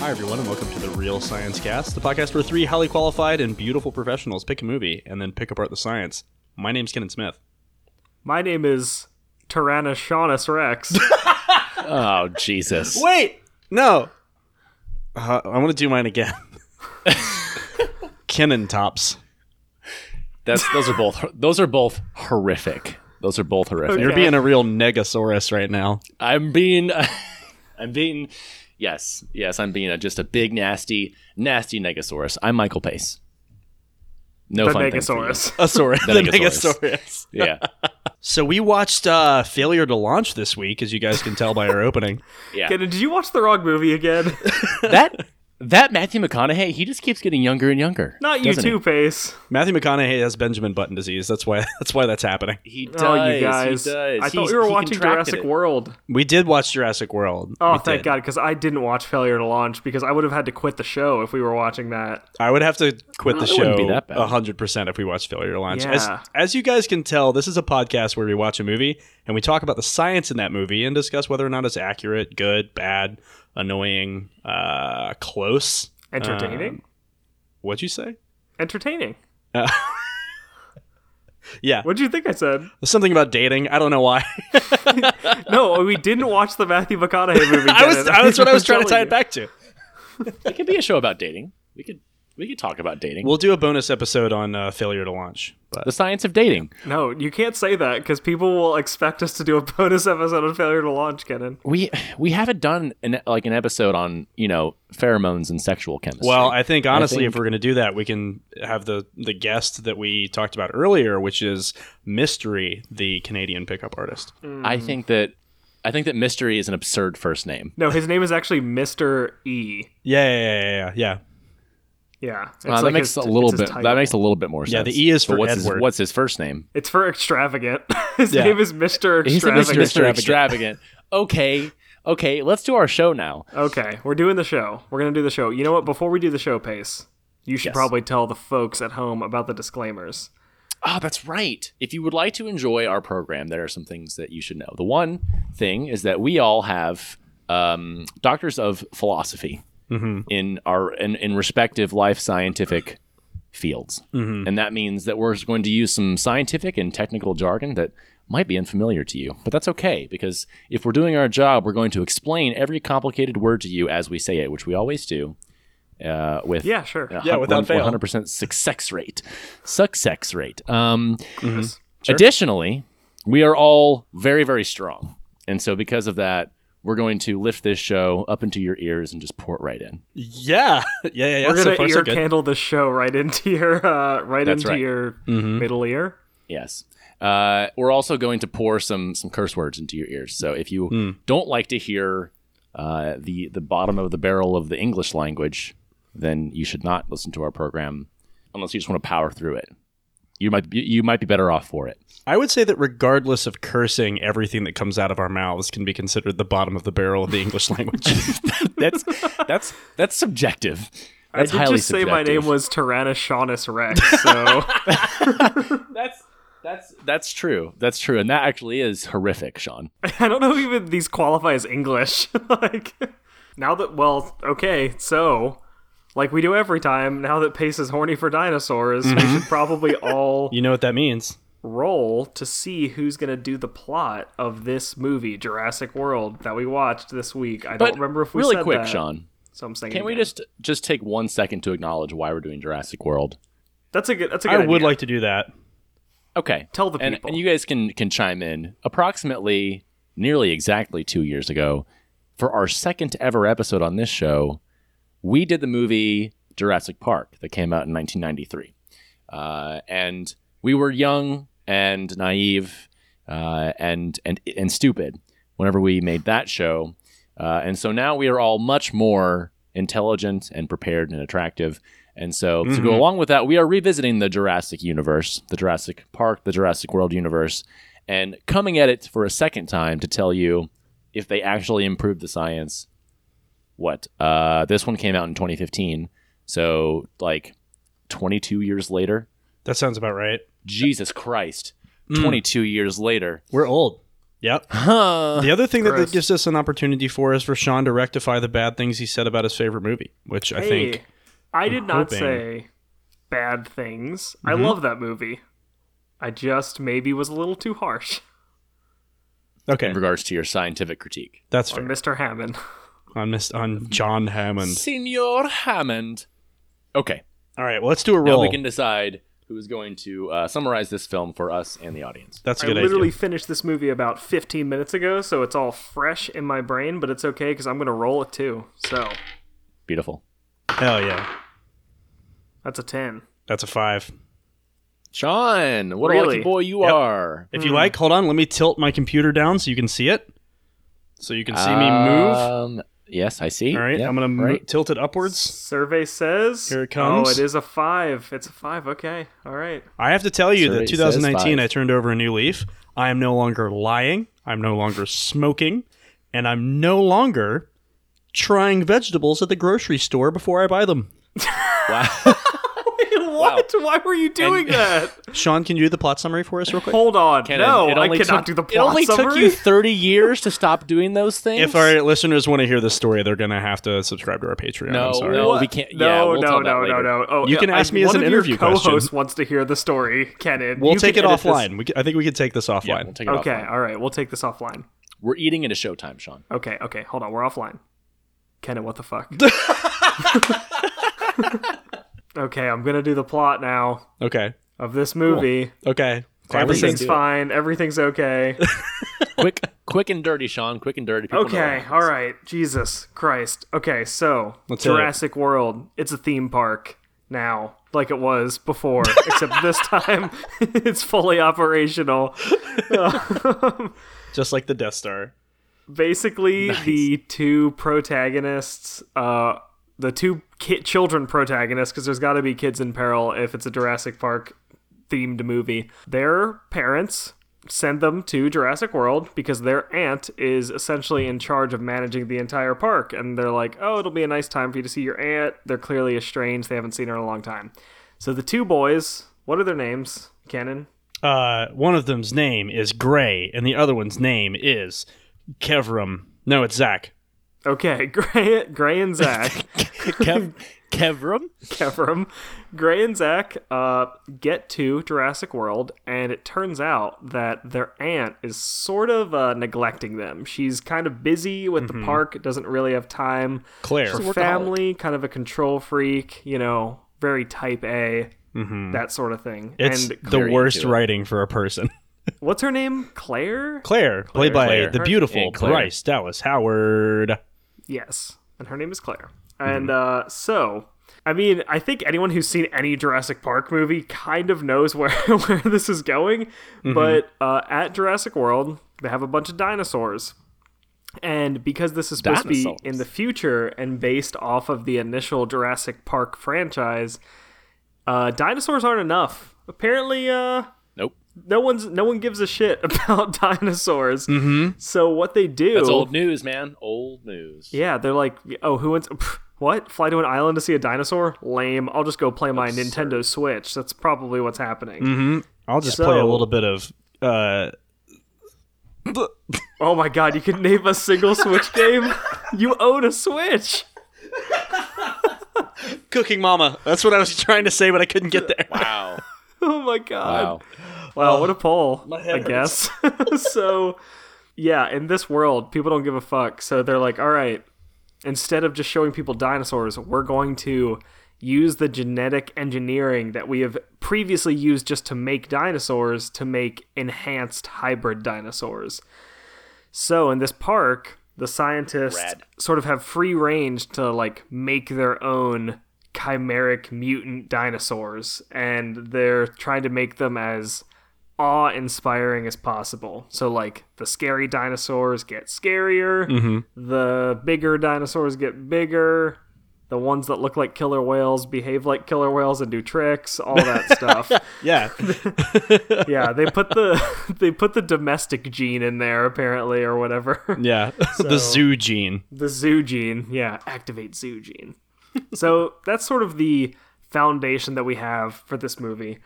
Hi, everyone, and welcome to The Real Science Cast, the podcast where three highly qualified and beautiful professionals pick a movie and then pick apart the science. My name's Kenan Smith. My name is Tyrannosaurus Rex. Oh, Jesus. Wait! No! I want to do mine again. Kenan Tops. Those are both horrific. Those are both horrific. Okay. You're being a real Negasaurus right now. I'm being... Yes, I'm being just a big, nasty Negasaurus. I'm Michael Pace. No fun thing for you. The Negasaurus. Yeah. So we watched Failure to Launch this week, as you guys can tell by our opening. Yeah. Kenan, did you watch the wrong movie again? That Matthew McConaughey, he just keeps getting younger and younger. Not you too, Pace. Matthew McConaughey has Benjamin Button disease. That's why that's happening. He does. Oh, you guys. He does. I thought we were watching Jurassic World. We did watch Jurassic World. Oh, thank God, because I didn't watch Failure to Launch because I would have had to quit the show if we were watching that. I would have to quit the show 100% if we watched Failure to Launch. Yeah. As you guys can tell, this is a podcast where we watch a movie and we talk about the science in that movie and discuss whether or not it's accurate, good, bad, annoying, close, entertaining. What'd you say? Entertaining. Yeah. What'd you think I said? Something about dating. I don't know why. No, we didn't watch the Matthew McConaughey movie. That's what I was trying to tie it back to. It could be a show about dating. We could talk about dating. We'll do a bonus episode on Failure to Launch. But. The science of dating. No, you can't say that because people will expect us to do a bonus episode on Failure to Launch, Kenan. We haven't done an episode on, pheromones and sexual chemistry. Well, I think, honestly, if we're going to do that, we can have the guest that we talked about earlier, which is Mystery, the Canadian pickup artist. Mm. I think that Mystery is an absurd first name. No, his name is actually Mr. E. Yeah. Yeah, that makes a little bit more sense. Yeah, the E is for Edward. What's his first name? It's for extravagant. His name is Mr. Extravagant. He's Mr. Extravagant. Okay, let's do our show now. Okay, we're doing the show. We're going to do the show. You know what? Before we do the show, Pace, you should probably tell the folks at home about the disclaimers. Ah, that's right. If you would like to enjoy our program, there are some things that you should know. The one thing is that we all have doctors of philosophy. Mm-hmm. In our in respective life scientific fields. Mm-hmm. And that means that we're going to use some scientific and technical jargon that might be unfamiliar to you. But that's okay, because if we're doing our job, we're going to explain every complicated word to you as we say it, which we always do. Without fail. 100% success rate. Mm-hmm. Sure. Additionally, we are all very, very strong. And so because of that, we're going to lift this show up into your ears and just pour it right in. Yeah. We're going to ear candle this show right into your mm-hmm. middle ear. Yes. We're also going to pour some curse words into your ears. So if you don't like to hear the bottom of the barrel of the English language, then you should not listen to our program unless you just want to power through it. You might be better off for it. I would say that regardless of cursing, everything that comes out of our mouths can be considered the bottom of the barrel of the English language. That's subjective. That's I did highly just subjective. Say my name was Tyrannosaurus Rex, so that's true. That's true, and that actually is horrific, Sean. I don't know if even these qualify as English. Like we do every time, now that Pace is horny for dinosaurs, mm-hmm. we should probably all... You know what that means. ...roll to see who's going to do the plot of this movie, Jurassic World, that we watched this week. I don't remember if we really said quick, that. Really quick, Sean. So I'm saying Can again. We just take 1 second to acknowledge why we're doing Jurassic World? That's a good idea. I would like to do that. Okay. Tell the people. And you guys can chime in. Approximately, nearly exactly 2 years ago, for our second ever episode on this show... We did the movie Jurassic Park that came out in 1993. And we were young and naive and stupid whenever we made that show. And so now we are all much more intelligent and prepared and attractive. And so to go along with that, we are revisiting the Jurassic universe, the Jurassic Park, the Jurassic World universe, and coming at it for a second time to tell you if they actually improved the science. What? This one came out in 2015. So like 22 years later. That sounds about right. Jesus Christ. 22 years later. We're old. Yep. The other thing that gives us an opportunity for is for Sean to rectify the bad things he said about his favorite movie, which I think... I did not say bad things. I love that movie. I just maybe was a little too harsh. Okay. In regards to your scientific critique. That's fair. On Mr. Hammond. On John Hammond. Senor Hammond. Okay. All right, well, let's do a roll. Now we can decide who is going to summarize this film for us and the audience. That's a good idea. I literally finished this movie about 15 minutes ago, so it's all fresh in my brain, but it's okay because I'm going to roll it too. So. Beautiful. Hell yeah. That's a 10. That's a 5. Sean, what a lucky boy you are. If you like, hold on. Let me tilt my computer down so you can see it. So you can see me move. Yes, I see. All right, yep, I'm going to tilt it upwards. Survey says. Here it comes. Oh, it is a 5. It's a 5. Okay. All right. I have to tell you that 2019, I turned over a new leaf. I am no longer lying. I'm no longer smoking. And I'm no longer trying vegetables at the grocery store before I buy them. Wow. What? Wow. Why were you doing that? Sean, can you do the plot summary for us real quick? Hold on. Kenan, I cannot do the plot summary. It only took you 30 years to stop doing those things? If our listeners want to hear this story, they're going to have to subscribe to our Patreon. No, I'm sorry. No, we can't. No. Oh, you can ask me as an interview question. One of your co-hosts wants to hear the story, Kenan. We'll take it offline. I think we can take this offline. Yeah, we'll take it offline. All right. We'll take this offline. We're eating into showtime, Sean. Okay. Hold on. We're offline. Kenan, what the fuck? Okay, I'm going to do the plot now. Okay. Of this movie. Cool. Okay. Everything's fine. Everything's okay. Quick and dirty, Sean. Quick and dirty. People okay, all right. Jesus Christ. Okay, so Jurassic World. It's a theme park now, like it was before, except this time it's fully operational. Just like the Death Star. Basically, the two protagonists... the two children protagonists, because there's got to be kids in peril if it's a Jurassic Park themed movie. Their parents send them to Jurassic World because their aunt is essentially in charge of managing the entire park. And they're like, oh, it'll be a nice time for you to see your aunt. They're clearly estranged. They haven't seen her in a long time. So the two boys, what are their names, Kenan? One of them's name is Gray, and the other one's name is Kevram. No, it's Zach. Okay, Gray and Zach. Kevram. Gray and Zach get to Jurassic World, and it turns out that their aunt is sort of neglecting them. She's kind of busy with the park, doesn't really have time. Claire. She's a family, kind of a control freak, very type A, that sort of thing. It's the worst writing for a person. What's her name? Claire? Claire played by the beautiful Bryce Dallas Howard. Yes, and her name is Claire. And I think anyone who's seen any Jurassic Park movie kind of knows where this is going. Mm-hmm. But at Jurassic World, they have a bunch of dinosaurs. And because this is supposed to be in the future and based off of the initial Jurassic Park franchise, dinosaurs aren't enough. Apparently, no one gives a shit about dinosaurs. Mm-hmm. So what they do... That's old news, man. Old news. Yeah, they're like, oh, who wants... What? Fly to an island to see a dinosaur? Lame. I'll just go play my Nintendo Switch. That's probably what's happening. Mm-hmm. I'll just play a little bit of... Oh my god, you can name a single Switch game? You own a Switch! Cooking Mama. That's what I was trying to say, but I couldn't get there. Wow. Oh my god. Wow, what a poll, I guess. So, yeah, in this world, people don't give a fuck. So they're like, all right, instead of just showing people dinosaurs, we're going to use the genetic engineering that we have previously used just to make dinosaurs to make enhanced hybrid dinosaurs. So in this park, the scientists sort of have free range to like make their own chimeric mutant dinosaurs, and they're trying to make them as awe-inspiring as possible. So, like, the scary dinosaurs get scarier, the bigger dinosaurs get bigger, the ones that look like killer whales behave like killer whales and do tricks, all that stuff. They put the domestic gene in there, apparently, or whatever. Yeah, so, the zoo gene. The zoo gene, yeah, activate zoo gene. So that's sort of the foundation that we have for this movie.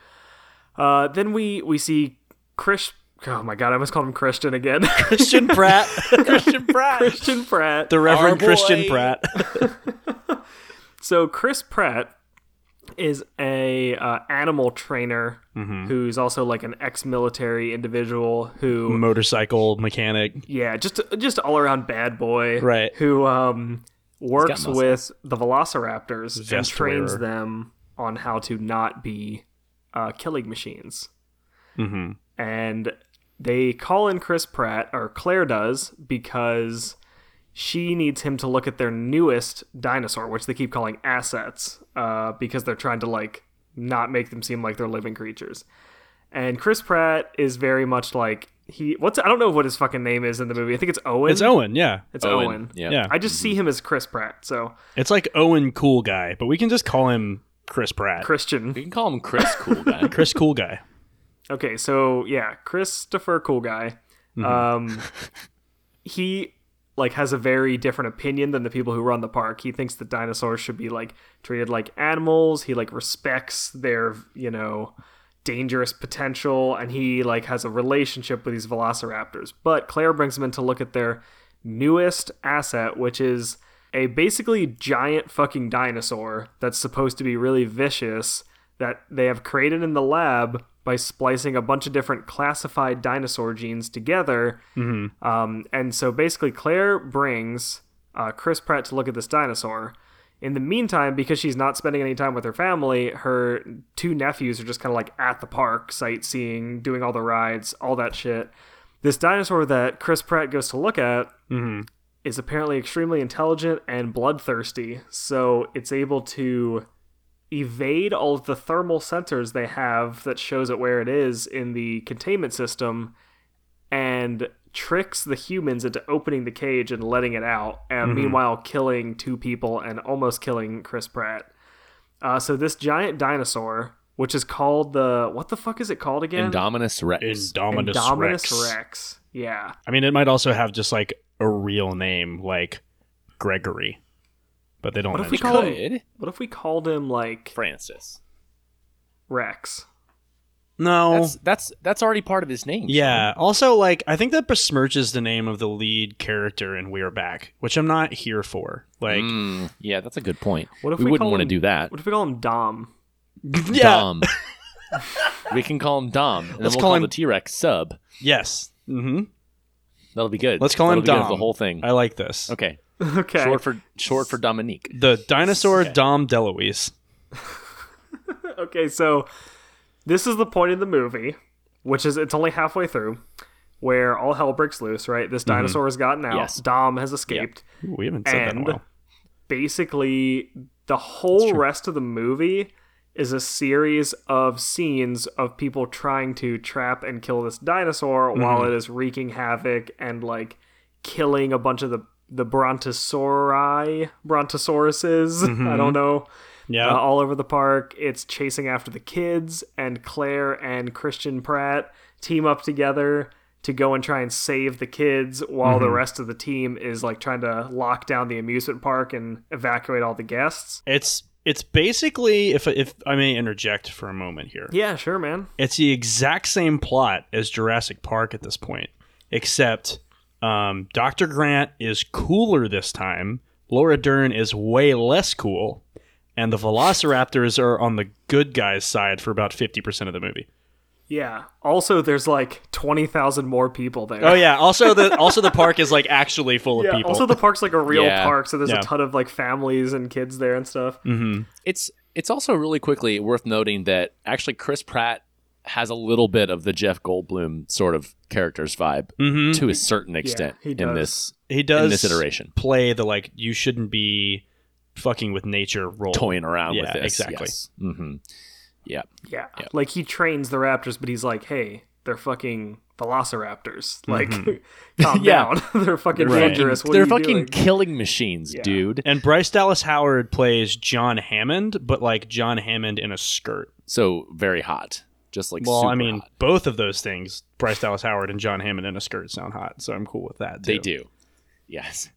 Then we see Chris. Oh my God, I almost called him Christian again. Christian Pratt. Christian Pratt. Christian Pratt. The Reverend Christian Pratt. So Chris Pratt is a animal trainer who's also like an ex-military individual who motorcycle mechanic. Yeah, just all around bad boy. Right. Who works with the Velociraptors and trains them on how to not be killing machines. And they call in Chris Pratt, or Claire does, because she needs him to look at their newest dinosaur, which they keep calling assets, because they're trying to, like, not make them seem like they're living creatures. And Chris Pratt is very much like, I don't know what his fucking name is in the movie. I think it's Owen. It's Owen, yeah. It's Owen. Yeah. I just see him as Chris Pratt, so. It's like Owen Cool Guy, but we can just call him Chris Pratt. Christian. We can call him Chris Cool Guy. Chris Cool Guy. Okay, so yeah, Christopher Cool Guy, he like has a very different opinion than the people who run the park. He thinks that dinosaurs should be like treated like animals. He like respects their, you know, dangerous potential, and he like has a relationship with these velociraptors. But Claire brings him in to look at their newest asset, which is a basically giant fucking dinosaur that's supposed to be really vicious that they have created in the lab by splicing a bunch of different classified dinosaur genes together. And so basically Claire brings Chris Pratt to look at this dinosaur. In the meantime, because she's not spending any time with her family, her two nephews are just kind of like at the park, sightseeing, doing all the rides, all that shit. This dinosaur that Chris Pratt goes to look at is apparently extremely intelligent and bloodthirsty. So it's able to evade all of the thermal sensors they have that shows it where it is in the containment system, and tricks the humans into opening the cage and letting it out, and meanwhile killing two people and almost killing Chris Pratt. So this giant dinosaur, which is called the... What the fuck is it called again? Indominus Rex. Yeah. I mean, it might also have just like a real name, like Gregory. But they don't. What if we called him like Francis Rex? No, that's already part of his name. Yeah. So. Also, like, I think that besmirches the name of the lead character in We're Back, which I'm not here for. Like, yeah, that's a good point. What if we wouldn't want to do that? What if we call him Dom? Yeah. Dom. We can call him Dom, and then we'll call him the T-Rex Sub. Yes. That'll be good. Let's call him Dom. The whole thing. I like this. Okay. Okay. Short for Dominique. The dinosaur Dom DeLuise. Okay, so this is the point in the movie, which is it's only halfway through, where all hell breaks loose, right? This dinosaur has gotten out. Yes. Dom has escaped. Yep. Ooh, we haven't said that in a while. Basically, the whole rest of the movie is a series of scenes of people trying to trap and kill this dinosaur while it is wreaking havoc and like killing a bunch of the brontosauruses, I don't know, all over the park. It's chasing after the kids, and Claire and Christian Pratt team up together to go and try and save the kids while the rest of the team is like trying to lock down the amusement park and evacuate all the guests. It's basically, if I may interject for a moment here. Yeah, sure, man. It's the exact same plot as Jurassic Park at this point, except... Dr. Grant is cooler this time. Laura Dern is way less cool, and the Velociraptors are on the good guys' side for about 50% of the movie. Yeah. Also, there's like 20,000 more people there. Oh yeah. Also the park is like actually full of people. Also, the park's like a real park, so there's a ton of like families and kids there and stuff. It's also really quickly worth noting that actually Chris Pratt has a little bit of the Jeff Goldblum sort of character's vibe to a certain extent in this iteration. Play the like you shouldn't be fucking with nature role, toying around with this. Exactly. Like he trains the raptors, but he's like, hey, they're fucking velociraptors. Like, calm down. They're fucking dangerous. What they're fucking doing? Killing machines, dude. And Bryce Dallas Howard plays John Hammond, but like John Hammond in a skirt. So very hot. Just like well, super I mean, hot. Both of those things, Bryce Dallas Howard and John Hammond in a skirt sound hot. So I'm cool with that, too. They do. Yes.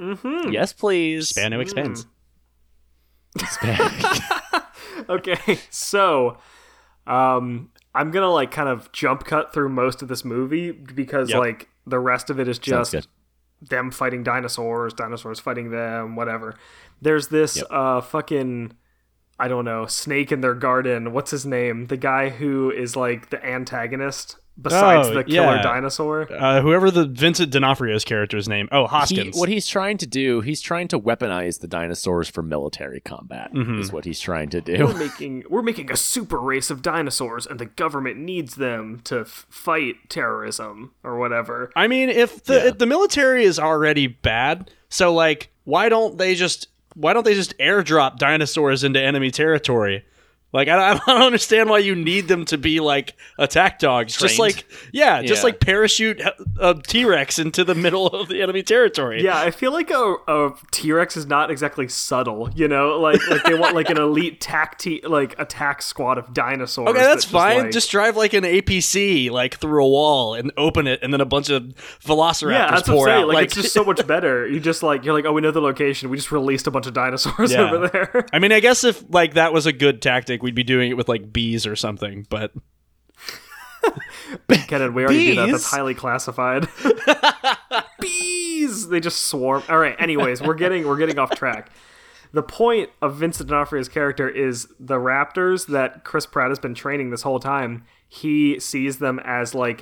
Mm-hmm. Yes, please. Spano expands. Okay, so I'm going to like kind of jump cut through most of this movie because like the rest of it is just them fighting dinosaurs, dinosaurs fighting them, whatever. There's this fucking, I don't know, snake in their garden. What's his name? The guy who is like the antagonist besides the killer dinosaur. Whoever the Vincent D'Onofrio's character's name. Oh, Hoskins. What he's trying to do, he's trying to weaponize the dinosaurs for military combat is what he's trying to do. We're making a super race of dinosaurs and the government needs them to fight terrorism or whatever. I mean, if the military is already bad, so like, why don't they just airdrop dinosaurs into enemy territory? Like, I don't understand why you need them to be, like, attack dogs. Trained. Just like parachute a T-Rex into the middle of the enemy territory. Yeah, I feel like a T-Rex is not exactly subtle, you know? Like they want, like, an elite attack squad of dinosaurs. Okay, that's fine. Just drive, like, an APC, like, through a wall and open it, and then a bunch of velociraptors that's pour out. Like, it's just so much better. You're like, oh, we know the location. We just released a bunch of dinosaurs over there. I mean, I guess if, like, that was a good tactic, we'd be doing it with like bees or something, but Kenan, we already do that. That's highly classified. Bees, they just swarm. All right. Anyways, we're getting off track. The point of Vincent D'Onofrio's character is the raptors that Chris Pratt has been training this whole time. He sees them as like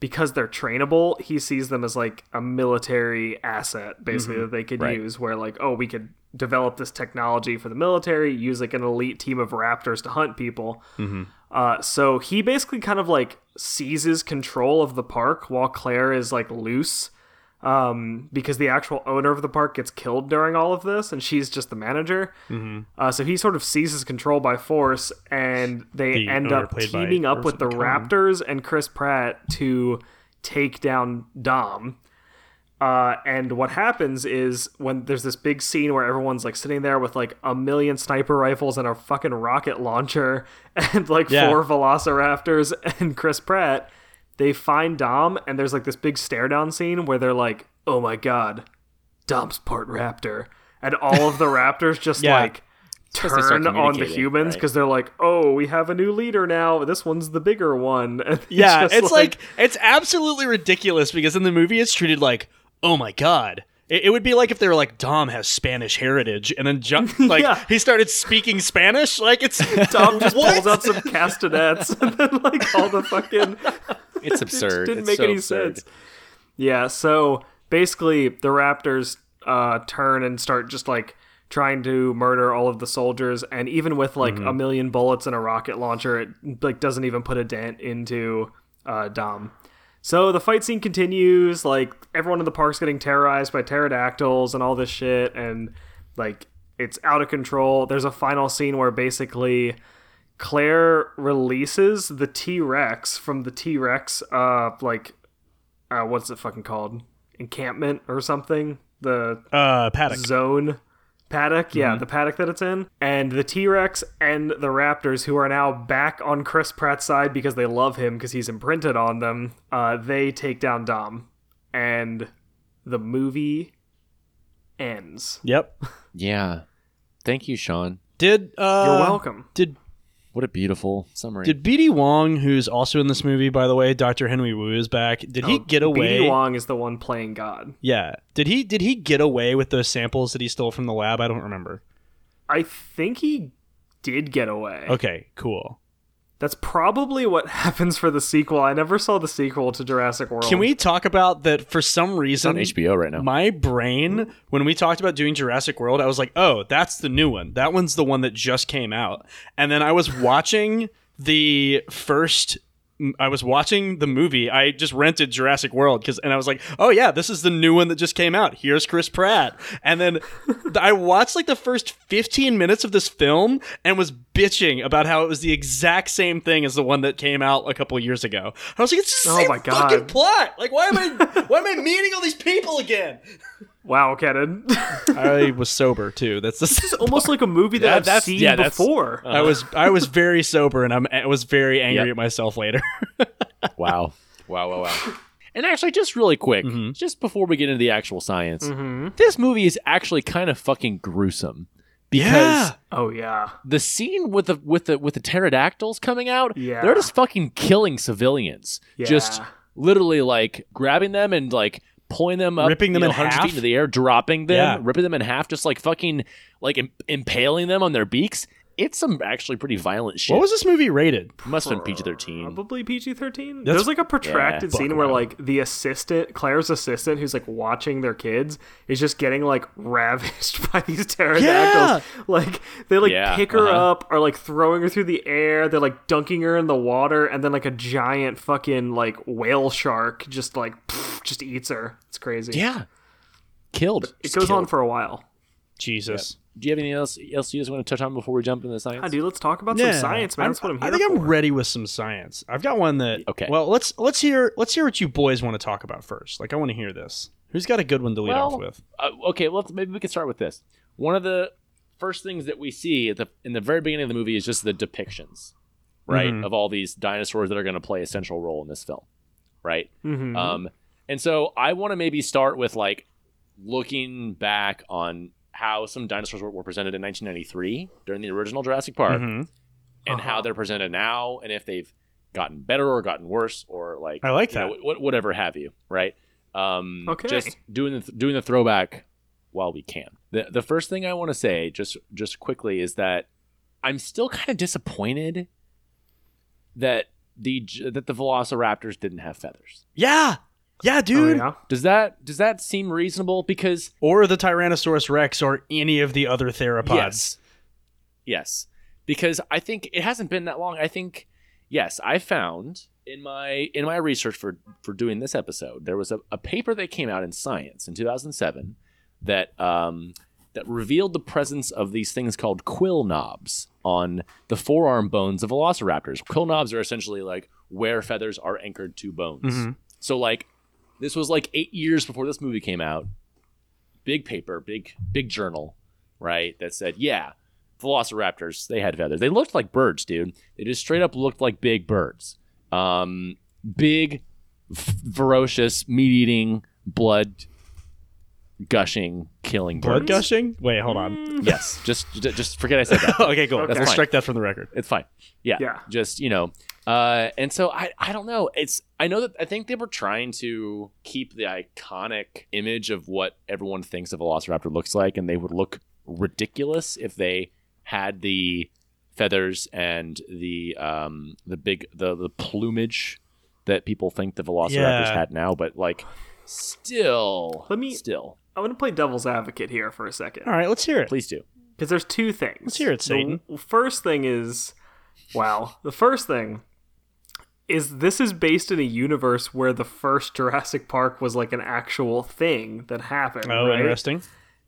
because they're trainable. He sees them as like a military asset, basically that they could use. Where like, oh, we could develop this technology for the military, use like an elite team of raptors to hunt people. So he basically kind of like seizes control of the park while Claire is like loose because the actual owner of the park gets killed during all of this and she's just the manager. So he sort of seizes control by force and they end up teaming up with the raptors and Chris Pratt to take down Dom. And what happens is when there's this big scene where everyone's like sitting there with like a million sniper rifles and a fucking rocket launcher and like four velociraptors and Chris Pratt, they find Dom and there's like this big stare down scene where they're like, oh my God, Dom's part raptor. And all of the raptors just like turn on the humans because they're like, oh, we have a new leader now. This one's the bigger one. And it's like, it's absolutely ridiculous because in the movie it's treated like, oh my God. It would be like if they were like, Dom has Spanish heritage, and then he started speaking Spanish. Like, it's Dom just pulls out some castanets, and then like all the fucking. It's absurd. It didn't make any sense. Yeah. So basically, the raptors turn and start just like trying to murder all of the soldiers, and even with like a million bullets and a rocket launcher, it like doesn't even put a dent into Dom. So the fight scene continues, like, everyone in the park's getting terrorized by pterodactyls and all this shit, and, like, it's out of control. There's a final scene where basically Claire releases the T-Rex from the T-Rex, what's it fucking called? Encampment or something? The paddock. Zone. Paddock, the paddock that it's in. And the T-Rex and the raptors, who are now back on Chris Pratt's side because they love him because he's imprinted on them, they take down Dom. And the movie ends. Yep. Yeah. Thank you, Sean. You're welcome. What a beautiful summary. Did B.D. Wong, who's also in this movie, by the way, Dr. Henry Wu is back, he get away? B.D. Wong is the one playing God. Yeah. Did he get away with those samples that he stole from the lab? I don't remember. I think he did get away. Okay, cool. That's probably what happens for the sequel. I never saw the sequel to Jurassic World. Can we talk about that for some reason? It's on HBO right now. My brain, when we talked about doing Jurassic World, I was like, oh, that's the new one. That one's the one that just came out. And then I was watching the first I was watching the movie. I just rented Jurassic World and I was like, oh yeah, this is the new one that just came out. Here's Chris Pratt. And then I watched like the first 15 minutes of this film and was bitching about how it was the exact same thing as the one that came out a couple years ago. I was like, it's the same fucking plot. Like, why am I meeting all these people again? Wow, Kenan. I was sober too. This is almost like a movie that I've seen before. I was very sober, and I was very angry at myself later. Wow. And actually, just really quick, just before we get into the actual science, this movie is actually kind of fucking gruesome. Because the scene with the pterodactyls coming out, they're just fucking killing civilians. Yeah. Just literally like grabbing them and like pulling them up, ripping them in half, 100 feet into the air, dropping them, ripping them in half, just like fucking like impaling them on their beaks. It's some actually pretty violent shit. What was this movie rated? Must have been PG-13. Probably PG-13. There's like a protracted scene where like Claire's assistant, who's like watching their kids, is just getting like ravished by these pterodactyls. Yeah! Like they like pick her up, or like throwing her through the air. They're like dunking her in the water, and then like a giant fucking like whale shark just like just eats her. It's crazy. Yeah, killed. It goes on for a while. Jesus. Yep. Do you have anything else you guys want to touch on before we jump into the science? Dude, let's talk about some science, man. That's what I'm here for. I think I'm ready with some science. I've got one that... Okay. Well, let's hear what you boys want to talk about first. Like, I want to hear this. Who's got a good one to lead off with? Maybe we can start with this. One of the first things that we see in the very beginning of the movie is just the depictions, right, of all these dinosaurs that are going to play a central role in this film, right? Mm-hmm. And so I want to maybe start with, like, looking back on how some dinosaurs were presented in 1993 during the original Jurassic Park, and how they're presented now, and if they've gotten better or gotten worse, or like I like that, whatever have you, right? Okay, just doing the throwback while we can. The first thing I want to say just quickly is that I'm still kind of disappointed that the Velociraptors didn't have feathers. Yeah. Yeah, dude. Oh, yeah. Does that seem reasonable? Because or the Tyrannosaurus Rex or any of the other theropods. Yes. Because I think it hasn't been that long. I think I found in my research for doing this episode, there was a paper that came out in Science in 2007 that revealed the presence of these things called quill knobs on the forearm bones of velociraptors. Quill knobs are essentially like where feathers are anchored to bones. Mm-hmm. So like. This was like 8 years before this movie came out. Big paper, big journal, right? That said, Velociraptors, they had feathers. They looked like birds, dude. They just straight up looked like big birds. Big, ferocious, meat-eating, blood-gushing, killing birds. Blood-gushing? Wait, hold on. Yes, just forget I said that. Okay, cool. Okay. We'll strike that from the record. It's fine. Yeah. Just, and so I don't know. I think they were trying to keep the iconic image of what everyone thinks a Velociraptor looks like, and they would look ridiculous if they had the feathers and the plumage that people think the Velociraptors had now. But like, still, I want to play devil's advocate here for a second. All right, let's hear it. Please do, because there's two things. Let's hear it, Satan. The first thing this is based in a universe where the first Jurassic Park was like an actual thing that happened. Oh, right? Interesting.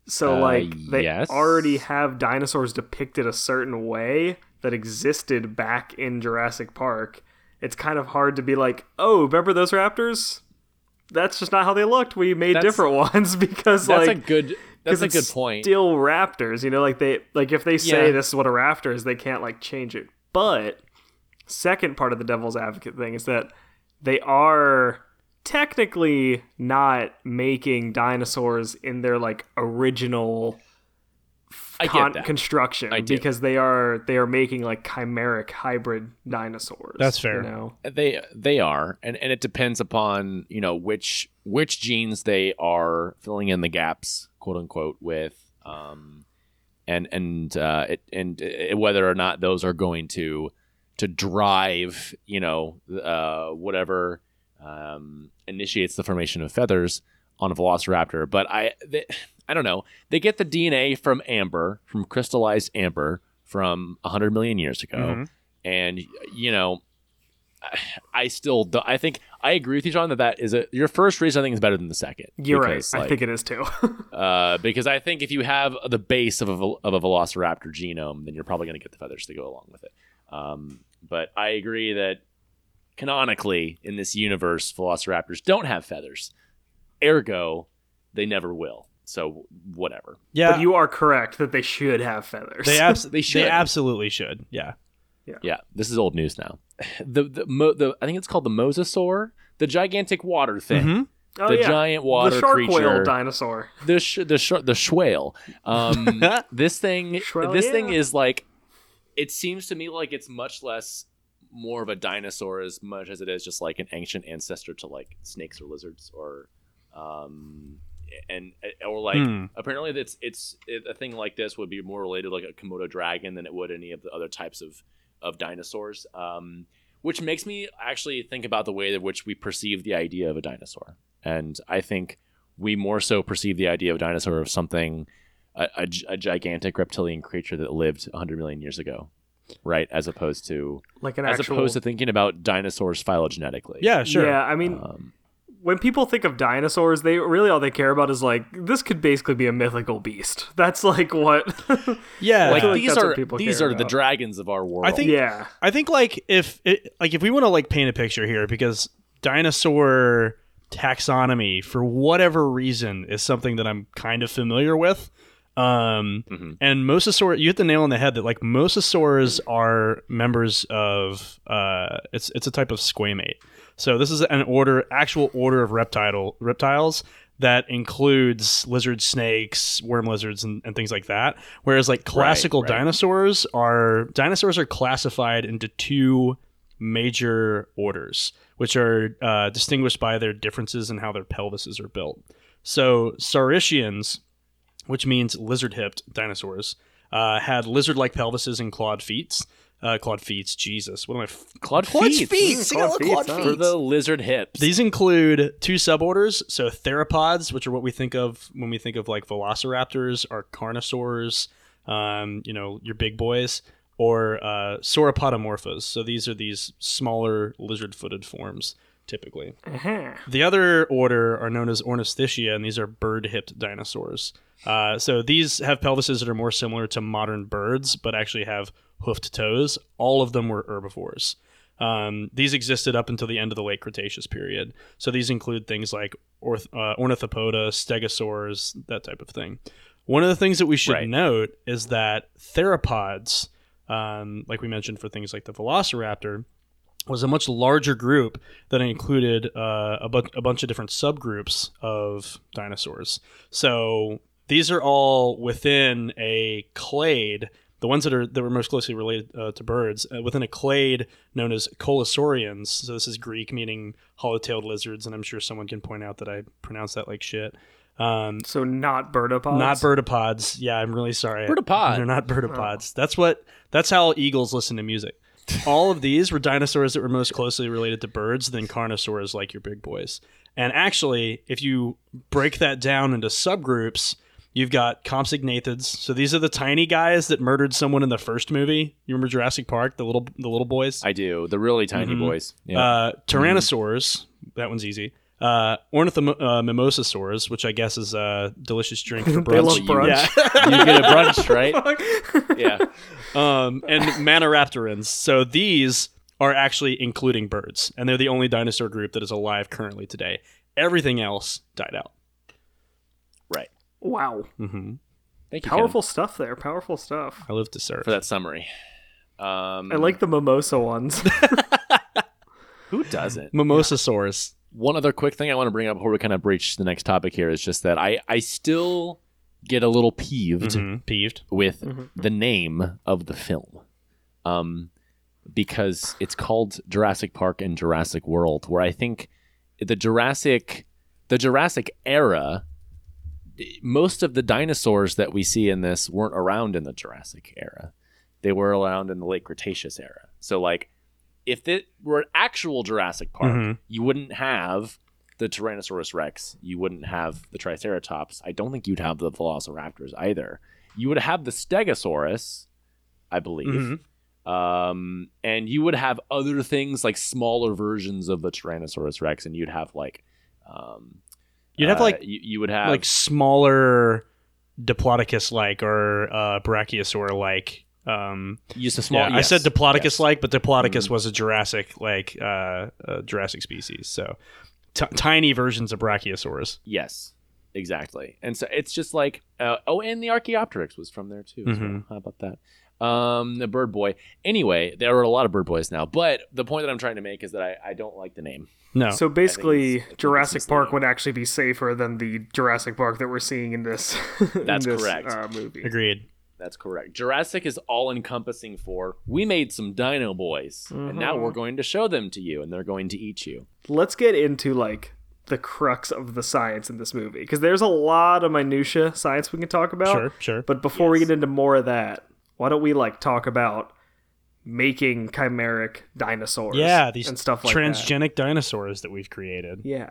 So like they already have dinosaurs depicted a certain way that existed back in Jurassic Park. It's kind of hard to be like, oh, remember those raptors? That's just not how they looked. We made different ones because that's like that's a good point. Still raptors, like they if they say this is what a raptor is, they can't like change it. But second part of the devil's advocate thing is that they are technically not making dinosaurs in their like original construction because they are making like chimeric hybrid dinosaurs. That's fair. They are, and it depends upon which genes they are filling in the gaps, quote unquote, with and whether or not those are going to drive, whatever initiates the formation of feathers on a velociraptor. But I don't know. They get the DNA from amber, from crystallized amber from 100 million years ago. Mm-hmm. And, I agree with you, John, that is your first reason I think is better than the second. You're right. I think it is too. Because I think if you have the base of a Velociraptor genome, then you're probably going to get the feathers to go along with it. But I agree that canonically in this universe, Velociraptors don't have feathers. Ergo, they never will. So whatever. Yeah. But you are correct that they should have feathers. They absolutely should. Yeah. Yeah. Yeah, this is old news now. The I think it's called the Mosasaur, the gigantic water thing, mm-hmm. Giant water creature, the shark whale dinosaur, the shwale. This thing is like, it seems to me like it's much less more of a dinosaur as much as it is just like an ancient ancestor to like snakes or lizards or apparently it's a thing like this would be more related to like a Komodo dragon than it would any of the other types of dinosaurs, which makes me actually think about the way in which we perceive the idea of a dinosaur. And I think we more so perceive the idea of a dinosaur of something, a gigantic reptilian creature that lived 100 million years ago, right? As opposed to like opposed to thinking about dinosaurs phylogenetically. Yeah, sure. Yeah, I mean, when people think of dinosaurs, they really all they care about is like, this could basically be a mythical beast. That's like what. Yeah, like these are the dragons of our world. I think like if we want to like paint a picture here, because dinosaur taxonomy for whatever reason is something that I'm kind of familiar with. Mm-hmm. And Mosasaur, you hit the nail on the head that like Mosasaurs are members of it's a type of squamate. So this is an actual order of reptiles that includes lizards, snakes, worm lizards, and things like that. Whereas like classical dinosaurs are classified into two major orders, which are distinguished by their differences in how their pelvises are built. So Saurischians, which means lizard-hipped dinosaurs, had lizard-like pelvises and clawed feet. Jesus. What am I? Clawed feet. For the lizard hips. These include two suborders. So theropods, which are what we think of when we think of like velociraptors or carnosaurs, your big boys, or sauropodomorphas. So these are these smaller lizard-footed forms, typically. Uh-huh. The other order are known as ornithischia, and these are bird-hipped dinosaurs. So these have pelvises that are more similar to modern birds, but actually have hoofed toes. All of them were herbivores. These existed up until the end of the late Cretaceous period. So these include things like ornithopoda, stegosaurs, that type of thing. One of the things that we should note is that theropods, like we mentioned for things like the velociraptor, was a much larger group that included a bunch of different subgroups of dinosaurs. So these are all within a clade. The ones that were most closely related to birds, within a clade known as Colosaurians. So this is Greek, meaning hollow-tailed lizards, and I'm sure someone can point out that I pronounce that like shit. So not birdopods? Not birdopods. Yeah, I'm really sorry. Birdopod. They're not birdopods. Oh. That's how eagles listen to music. All of these were dinosaurs that were most closely related to birds than carnosaurs like your big boys. And actually, if you break that down into subgroups, you've got compsognaathids. So these are the tiny guys that murdered someone in the first movie. You remember Jurassic Park, the little boys? I do. The really tiny boys. Yeah. Tyrannosaurs. Mm-hmm. That one's easy. Ornithomimosasaurs, which I guess is a delicious drink for brunch. They love brunch. Yeah. You get a brunch, right? Yeah. And Maniraptorans. So these are actually including birds, and they're the only dinosaur group that is alive currently today. Everything else died out. Wow. Mm-hmm. Thank you. Powerful stuff there. Powerful stuff. I live to serve. For that summary. I like the mimosa ones. Who doesn't? Mimosasaurus. Yeah. One other quick thing I want to bring up before we kind of breach the next topic here is just that I still get a little peeved with the name of the film. Because it's called Jurassic Park and Jurassic World, where I think the Jurassic era, most of the dinosaurs that we see in this weren't around in the Jurassic era. They were around in the late Cretaceous era. So like if it were an actual Jurassic Park, you wouldn't have the Tyrannosaurus Rex. You wouldn't have the Triceratops. I don't think you'd have the Velociraptors either. You would have the Stegosaurus, I believe. And you would have other things like smaller versions of the Tyrannosaurus Rex, and you'd have like you would have like smaller Diplodocus like or Brachiosaur like. I said Diplodocus like, but Diplodocus was a Jurassic like Jurassic species, so tiny versions of Brachiosaurus. Yes. Exactly. And so it's just like, and the Archaeopteryx was from there too. Mm-hmm. So how about that? The Bird Boy. Anyway, there are a lot of Bird Boys now, but the point that I'm trying to make is that I don't like the name. No. So basically Jurassic Park would actually be safer than the Jurassic Park that we're seeing in this correct. Movie. Agreed. That's correct. Jurassic is all encompassing for, we made some dino boys and now we're going to show them to you and they're going to eat you. Let's get into like the crux of the science in this movie, because there's a lot of minutia science we can talk about. Sure. But before we get into more of that, why don't we like talk about making chimeric dinosaurs? Yeah, these and stuff like transgenic dinosaurs that we've created. Yeah,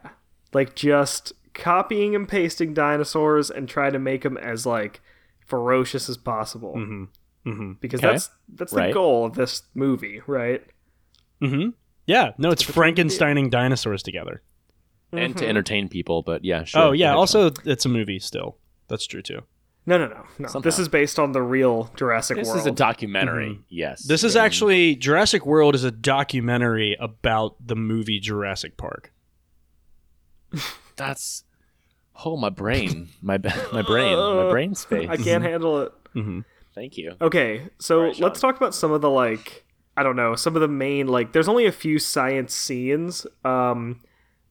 like just copying and pasting dinosaurs and try to make them as like ferocious as possible. Mm-hmm. Mm-hmm. Because that's the goal of this movie, right? Mm-hmm. Yeah. No, it's Frankensteining dinosaurs together. And to entertain people, but yeah, sure. Oh, yeah, also, it's a movie still. That's true, too. No. Somehow. This is based on the real Jurassic World. This is a documentary, yes. This is actually, Jurassic World is a documentary about the movie Jurassic Park. That's, my brain. My brain space. I can't handle it. Mm-hmm. Thank you. Okay, so let's talk about some of the, like, I don't know, some of the main, like, there's only a few science scenes,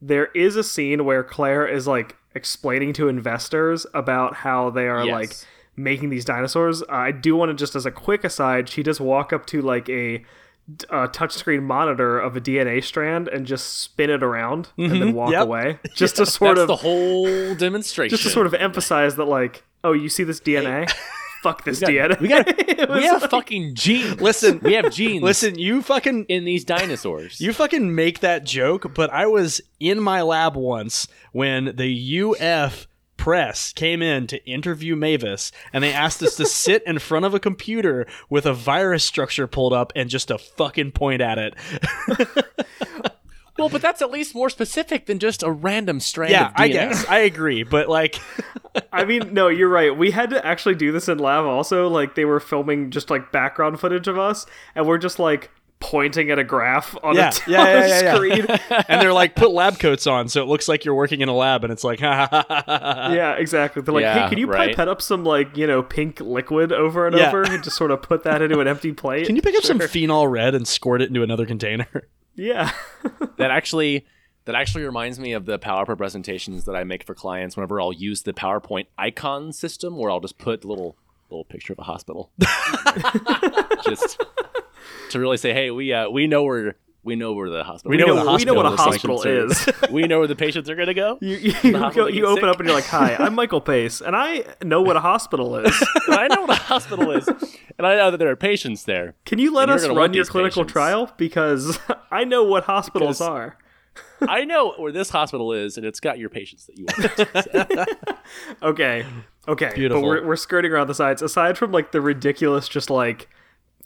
there is a scene where Claire is like explaining to investors about how they are like making these dinosaurs. I do want to just as a quick aside, she does walk up to like a touchscreen monitor of a DNA strand and just spin it around and then walk away. Just to sort of the whole demonstration. Just to sort of emphasize that like, oh, you see this DNA? Fuck this DNA. We have fucking genes. Listen, we have genes. Listen, you fucking in these dinosaurs. You fucking make that joke, but I was in my lab once when the UF press came in to interview Mavis, and they asked us to sit in front of a computer with a virus structure pulled up and just to fucking point at it. Well, but that's at least more specific than just a random strand of DNA. Yeah, I guess. I agree, but like... I mean, no, you're right. We had to actually do this in lab also. Like, they were filming just, like, background footage of us, and we're just, like, pointing at a graph on a screen. And they're like, put lab coats on, so it looks like you're working in a lab, and it's like, ha, ha, ha, ha, ha. Yeah, exactly. They're like, hey, can you pipette up some, like, you know, pink liquid over and over and just sort of put that into an empty plate? Can you pick up some phenol red and squirt it into another container? Yeah. That actually reminds me of the PowerPoint presentations that I make for clients whenever I'll use the PowerPoint icon system where I'll just put a little picture of a hospital. Just to really say, hey, we know where the hospital is. We know where the patients are going to go. You open up and you're like, hi, I'm Michael Pace, and I know what a hospital is. And I know that there are patients there. Can you let us run your clinical trial? Because I know what hospitals are. I know where this hospital is, and it's got your patients that you want. Okay. Beautiful. But we're skirting around the sides. Aside from, like, the ridiculous, just, like,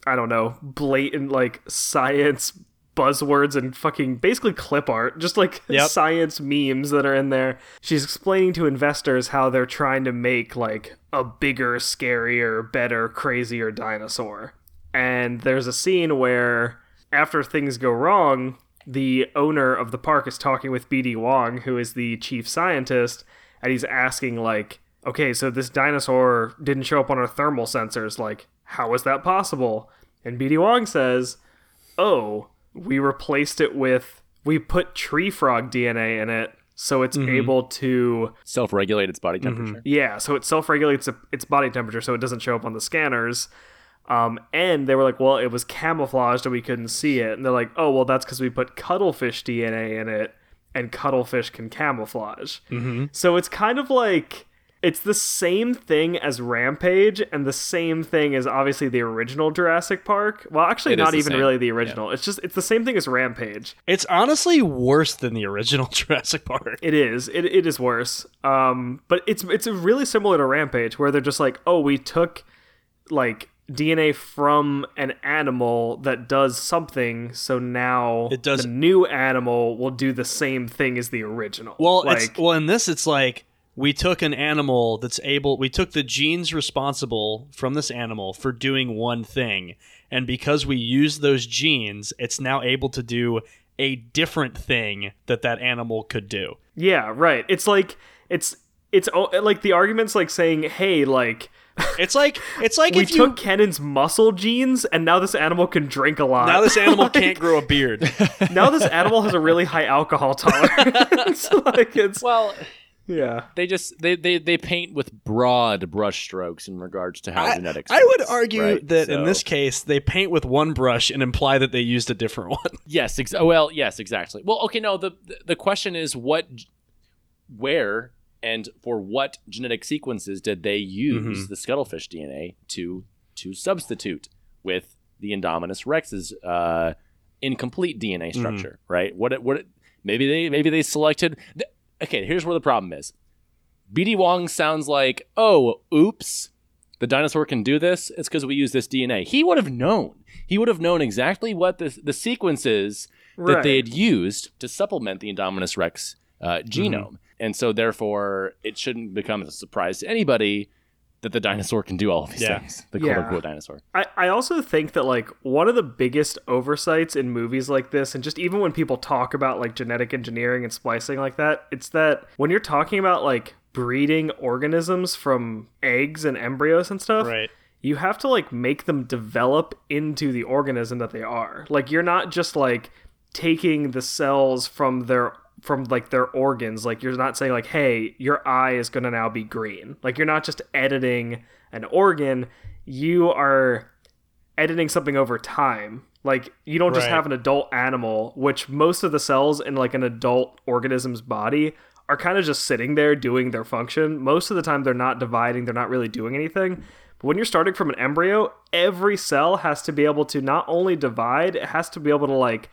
I don't know, blatant, like, science buzzwords and fucking basically clip art, just like science memes that are in there. She's explaining to investors how they're trying to make like a bigger, scarier, better, crazier dinosaur. And there's a scene where after things go wrong, the owner of the park is talking with B.D. Wong, who is the chief scientist, and he's asking like, okay, so this dinosaur didn't show up on our thermal sensors. Like, how is that possible? And B.D. Wong says, we replaced it with, we put tree frog DNA in it, so it's able to... self-regulate its body temperature. Yeah, so it self-regulates its body temperature, so it doesn't show up on the scanners. And they were like, well, it was camouflaged and we couldn't see it. And they're like, oh, well, that's because we put cuttlefish DNA in it, and cuttlefish can camouflage. Mm-hmm. So it's kind of like... it's the same thing as Rampage, and the same thing as obviously the original Jurassic Park. Well, actually, not even really the original. Yeah. It's the same thing as Rampage. It's honestly worse than the original Jurassic Park. It is. It is worse. But it's really similar to Rampage, where they're just like, oh, we took like DNA from an animal that does something, so now it does. The new animal will do the same thing as the original. Well, in this, it's like we took an animal that's able... We took the genes responsible from this animal for doing one thing, and because we used those genes, it's now able to do a different thing that animal could do. Yeah, right. It's like the argument's like saying, hey, like... It's like if you took Kenan's muscle genes and now this animal can drink a lot. Now this animal can't grow a beard. Now this animal has a really high alcohol tolerance. Yeah. They just they paint with broad brush strokes in regards to how genetics works. I would argue that in this case they paint with one brush and imply that they used a different one. Yes, yes, exactly. Well, okay, no, the question is where and for what genetic sequences did they use the scuttlefish DNA to substitute with the Indominus Rex's incomplete DNA structure, right? Maybe they selected... Okay, here's where the problem is. B.D. Wong sounds like, oh, oops, the dinosaur can do this. It's because we use this DNA. He would have known. He would have known exactly what the sequence is that they had used to supplement the Indominus Rex genome. And so, therefore, it shouldn't become a surprise to anybody that the dinosaur can do all of these things. The quote-unquote dinosaur. I also think that, like, one of the biggest oversights in movies like this, and just even when people talk about, like, genetic engineering and splicing like that, it's that when you're talking about, like, breeding organisms from eggs and embryos and stuff... Right. You have to, like, make them develop into the organism that they are. Like, you're not just, like, taking the cells from their organs. Like, you're not saying, like, hey, your eye is going to now be green. Like, you're not just editing an organ. You are editing something over time. Like, you don't just have an adult animal, which most of the cells in, like, an adult organism's body are kind of just sitting there doing their function. Most of the time, they're not dividing. They're not really doing anything. But when you're starting from an embryo, every cell has to be able to not only divide, it has to be able to, like,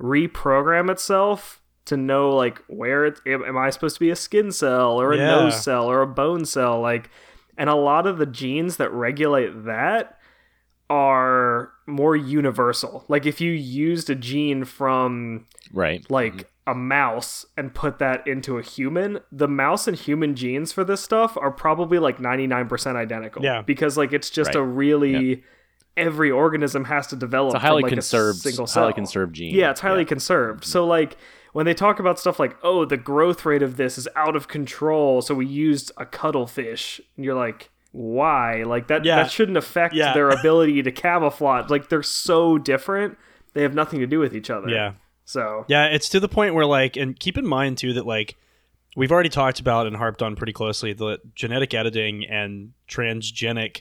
reprogram itself to know, like, where am I supposed to be a skin cell or a nose cell or a bone cell? Like, and a lot of the genes that regulate that are more universal. Like, if you used a gene from a mouse and put that into a human, the mouse and human genes for this stuff are probably like 99% identical. Yeah. Because, like, it's just a really... Yep. Every organism has to develop highly conserved gene. Yeah, it's highly conserved. So, like, when they talk about stuff like, oh, the growth rate of this is out of control, so we used a cuttlefish, and you're like, why? Like, that shouldn't affect their ability to camouflage. Like, they're so different, they have nothing to do with each other. Yeah. So. Yeah, it's to the point where, like, and keep in mind, too, that, like, we've already talked about and harped on pretty closely the genetic editing and transgenic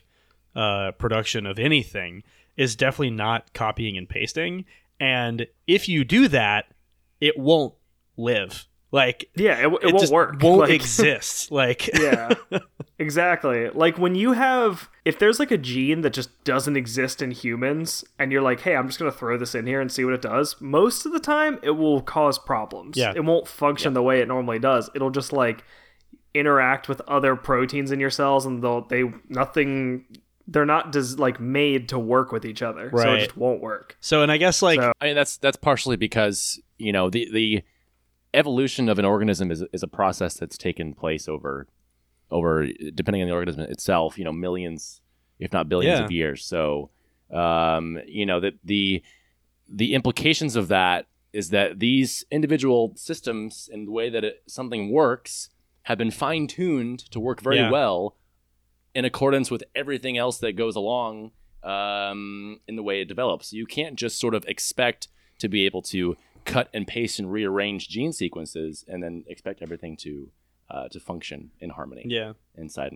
production of anything is definitely not copying and pasting, and if you do that, it won't live. Like, yeah, it won't work. Won't exist. Like, yeah, exactly. Like, when you have, if there's like a gene that just doesn't exist in humans, and you're like, hey, I'm just gonna throw this in here and see what it does. Most of the time, it will cause problems. Yeah, it won't function the way it normally does. It'll just, like, interact with other proteins in your cells, and they're not like made to work with each other, so it just won't work. So, and I guess I mean that's partially because, you know, the evolution of an organism is a process that's taken place over depending on the organism itself, you know, millions, if not billions of years. So, you know, that the implications of that is that these individual systems and the way that something works have been fine tuned to work very well, in accordance with everything else that goes along in the way it develops. You can't just sort of expect to be able to cut and paste and rearrange gene sequences and then expect everything to function in harmony inside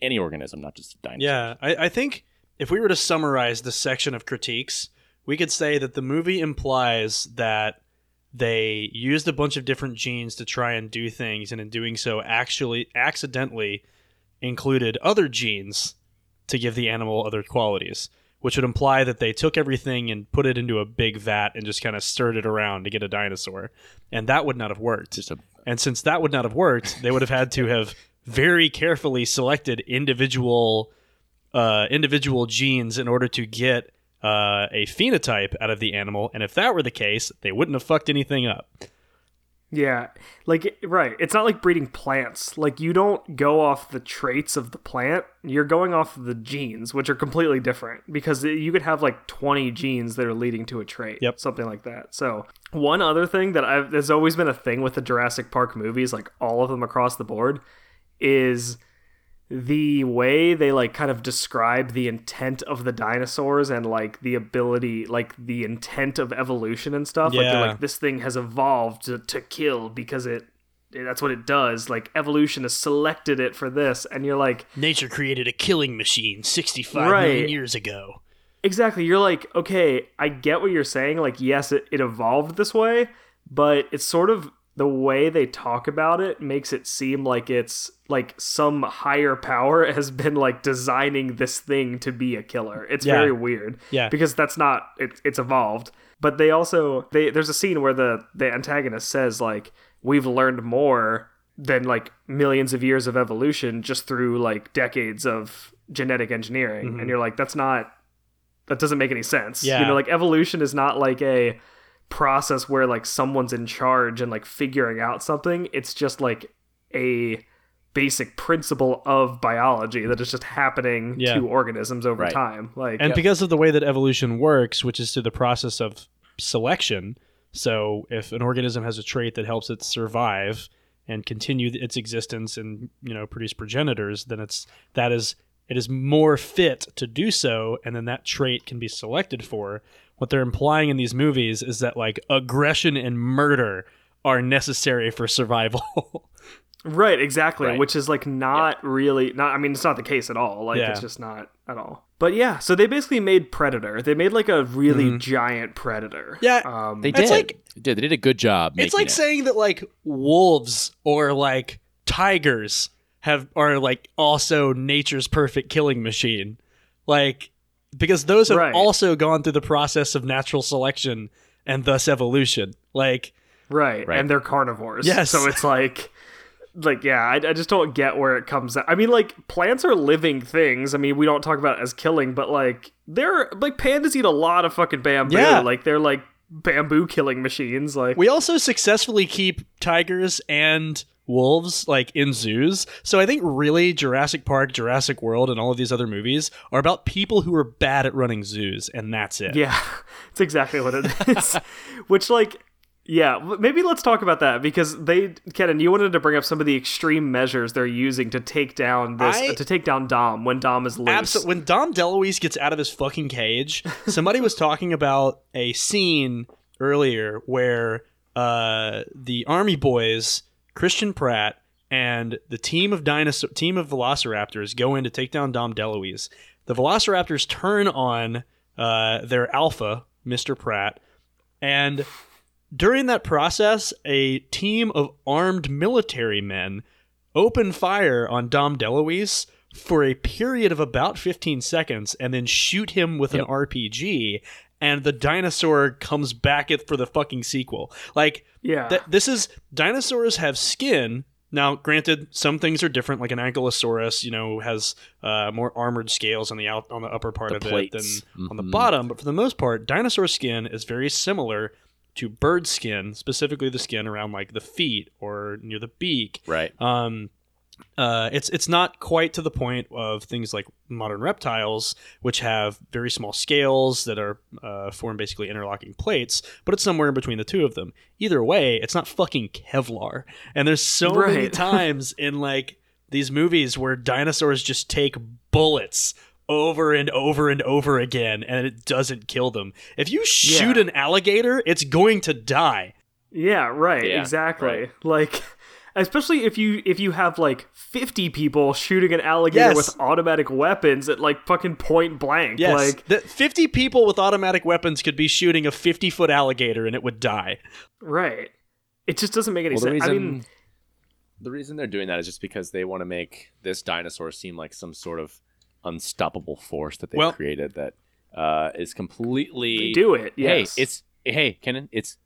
any organism, not just dinosaurs. Yeah, I think if we were to summarize this section of critiques, we could say that the movie implies that they used a bunch of different genes to try and do things, and in doing so actually accidentally included other genes to give the animal other qualities, which would imply that they took everything and put it into a big vat and just kind of stirred it around to get a dinosaur, and that would not have worked. And since that would not have worked, they would have had to have very carefully selected individual individual genes in order to get a phenotype out of the animal. And if that were the case, they wouldn't have fucked anything up. Yeah, like, right. It's not like breeding plants. Like, you don't go off the traits of the plant. You're going off the genes, which are completely different, because you could have like 20 genes that are leading to a trait. Yep. Something like that. So one other thing that there's always been a thing with the Jurassic Park movies, like all of them across the board, is the way they like kind of describe the intent of the dinosaurs and like the ability, like the intent of evolution and stuff. Yeah. Like, they're like, this thing has evolved to kill because that's what it does. Like, evolution has selected it for this. And you're like, nature created a killing machine 65 million years ago. Exactly. You're like, okay, I get what you're saying. Like, yes, it evolved this way, but it's sort of, the way they talk about it makes it seem like it's like some higher power has been like designing this thing to be a killer. It's very weird. Yeah. Because that's not, it's evolved. But they also, there's a scene where the antagonist says like, we've learned more than like millions of years of evolution just through like decades of genetic engineering. Mm-hmm. And you're like, that doesn't make any sense. Yeah. You know, like, evolution is not like a process where like someone's in charge and like figuring out something. It's just like a basic principle of biology that is just happening to organisms over time. Like, and because of the way that evolution works, which is through the process of selection. So if an organism has a trait that helps it survive and continue its existence and, you know, produce progenitors, then it is more fit to do so. And then that trait can be selected for. What they're implying in these movies is that like aggression and murder are necessary for survival. Right, exactly. Right. Which is like it's not the case at all. Like, it's just not at all. But yeah, so they basically made Predator. They made like a really giant Predator. Yeah, they did. Like, they did a good job. It's like saying that like wolves or like tigers are like also nature's perfect killing machine. Like, because those have also gone through the process of natural selection and thus evolution. Like, right. And they're carnivores. Yes. So it's like, yeah, I just don't get where it comes out. I mean, like, plants are living things. I mean, we don't talk about it as killing, but like, they're like, pandas eat a lot of fucking bamboo. Yeah. Like, they're like bamboo killing machines. Like, we also successfully keep tigers and wolves like in zoos. So I think really Jurassic Park, Jurassic World, and all of these other movies are about people who are bad at running zoos, and that's it. Yeah, it's exactly what it is. Which, like, yeah, maybe let's talk about that, because Kenan, you wanted to bring up some of the extreme measures they're using to take down Dom when Dom is loose. Absolutely. When Dom DeLuise gets out of his fucking cage, somebody was talking about a scene earlier where the army boys, Christian Pratt and the team of Velociraptors go in to take down Dom DeLuise. The Velociraptors turn on their alpha, Mr. Pratt, and during that process, a team of armed military men open fire on Dom DeLuise for a period of about 15 seconds and then shoot him with an RPG, and the dinosaur comes back for the fucking sequel. Like, this is, dinosaurs have skin. Now, granted, some things are different, like an ankylosaurus, you know, has more armored scales on the upper part of it than on the bottom. But for the most part, dinosaur skin is very similar to bird skin, specifically the skin around like the feet or near the beak. Right. It's not quite to the point of things like modern reptiles, which have very small scales that are form basically interlocking plates, but it's somewhere in between the two of them. Either way, it's not fucking Kevlar. And there's so many times in like these movies where dinosaurs just take bullets over and over and over again, and it doesn't kill them. If you shoot an alligator, it's going to die. Yeah, right. Yeah, exactly. Right. Like, especially if you have like 50 people shooting an alligator with automatic weapons at like fucking point blank. Yes. Like, 50 people with automatic weapons could be shooting a 50-foot alligator and it would die. Right. It just doesn't make any sense. The reason they're doing that is just because they want to make this dinosaur seem like some sort of unstoppable force that they created that is completely... Do it, yes. Hey, Kenan, it's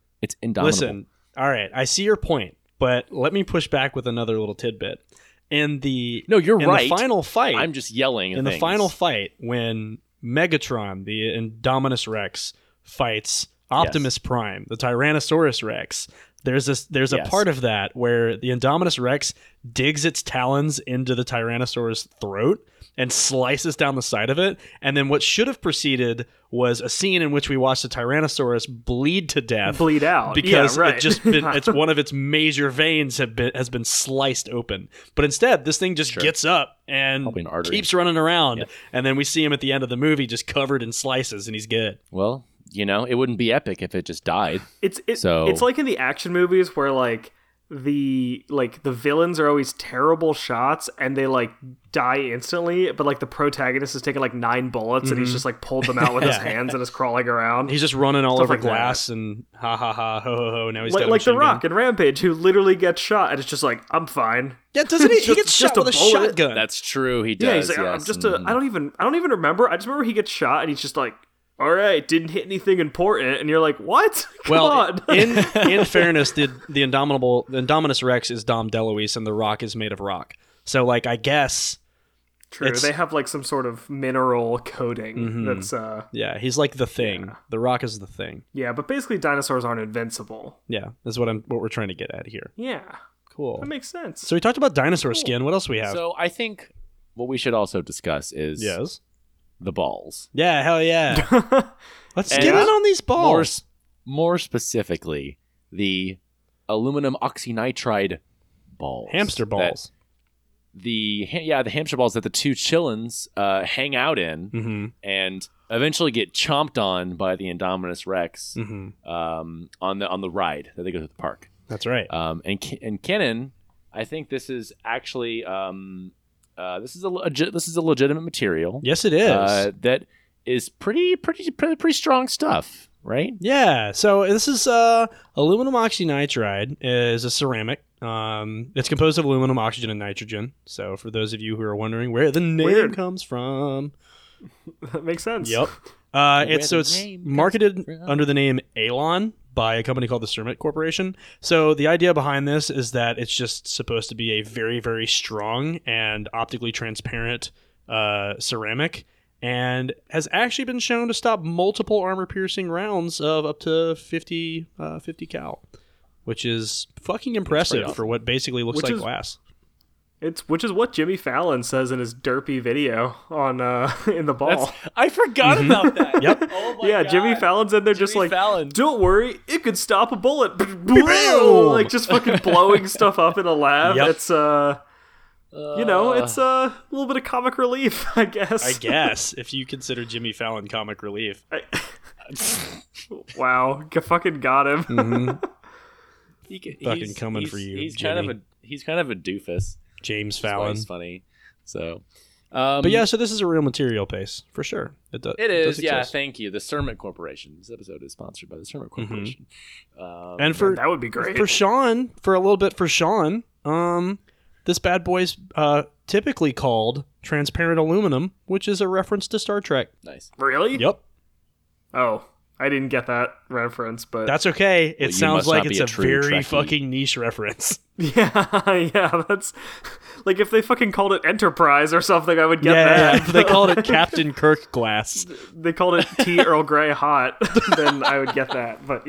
indomitable. Listen, all right, I see your point. But let me push back with another little tidbit. in the no, you're in right. The final fight, I'm just yelling. In things. The final fight, when Megatron, the Indominus Rex, fights Optimus yes. Prime, the Tyrannosaurus Rex. There's yes. a part of that where the Indominus Rex digs its talons into the Tyrannosaurus' throat and slices down the side of it. And then what should have proceeded was a scene in which we watched the Tyrannosaurus bleed to death. Bleed out. Because yeah, right. It's one of its major veins has been sliced open. But instead, this thing just sure. gets up and keeps running around. Yeah. And then we see him at the end of the movie just covered in slices, and he's good. Well... You know, it wouldn't be epic if it just died. It's like in the action movies where the villains are always terrible shots and they die instantly, but the protagonist has taken 9 bullets mm-hmm. and he's just pulled them out with his hands and is crawling around. He's just running all over glass that. And ha ha ha ho ho ho. Now he's like The Rock in Rampage, who literally gets shot and it's just I'm fine. Yeah, doesn't he? He gets shot with a shotgun. That's true. He does. Yeah, he's yes, I'm just a. I don't even remember. I just remember he gets shot and he's just all right, didn't hit anything important, and you're like, what? Come on. in fairness, the Indominus Rex is Dom DeLuise, and The Rock is made of rock. So, I guess... True, they have, some sort of mineral coating mm-hmm. that's... Yeah, he's the Thing. Yeah. The Rock is the Thing. Yeah, but basically dinosaurs aren't invincible. Yeah, that's what we're trying to get at here. Yeah. Cool. That makes sense. So we talked about dinosaur skin. What else we have? So I think what we should also discuss is... Yes. The balls. Yeah, hell yeah. Let's get in on these balls. More specifically, the aluminum oxynitride balls. Hamster balls. The hamster balls that the two chillins hang out in mm-hmm. and eventually get chomped on by the Indominus Rex mm-hmm. on the ride that they go to the park. That's right. And Kenan, I think this is actually... This is a legitimate material. Yes, it is. That is pretty strong stuff, right? Yeah. So this is aluminum oxynitride is a ceramic. It's composed of aluminum, oxygen, and nitrogen. So for those of you who are wondering where the name comes from, that makes sense. Yep. It's marketed under the name Alon by a company called the Cermet Corporation. So the idea behind this is that it's just supposed to be a very, very strong and optically transparent ceramic, and has actually been shown to stop multiple armor-piercing rounds of up to 50 cal, which is fucking impressive for what basically looks like glass. Which is what Jimmy Fallon says in his derpy video on in the ball. I forgot mm-hmm. about that. Yep. Oh my God. Jimmy Fallon's in there Fallon. Don't worry, it could stop a bullet. Just fucking blowing stuff up in a lab. Yep. It's it's a little bit of comic relief, I guess. I guess if you consider Jimmy Fallon comic relief. Wow, fucking got him. Mm-hmm. He's coming for you. He's kind of a doofus. James Fallon. It's funny. So, so this is a real material Pace for sure. It does yeah. Thank you. The Cermet Corporation. This episode is sponsored by the Cermet Corporation. Mm-hmm. And that would be great for Sean. For a little bit for Sean, this bad boy's typically called transparent aluminum, which is a reference to Star Trek. Nice. Really? Yep. Oh. I didn't get that reference, but... That's okay. It sounds like it's a very fucking niche reference. Yeah, that's... if they fucking called it Enterprise or something, I would get that. Yeah, if they called it Captain Kirk Glass. They called it Tea Earl Grey Hot, then I would get that, but,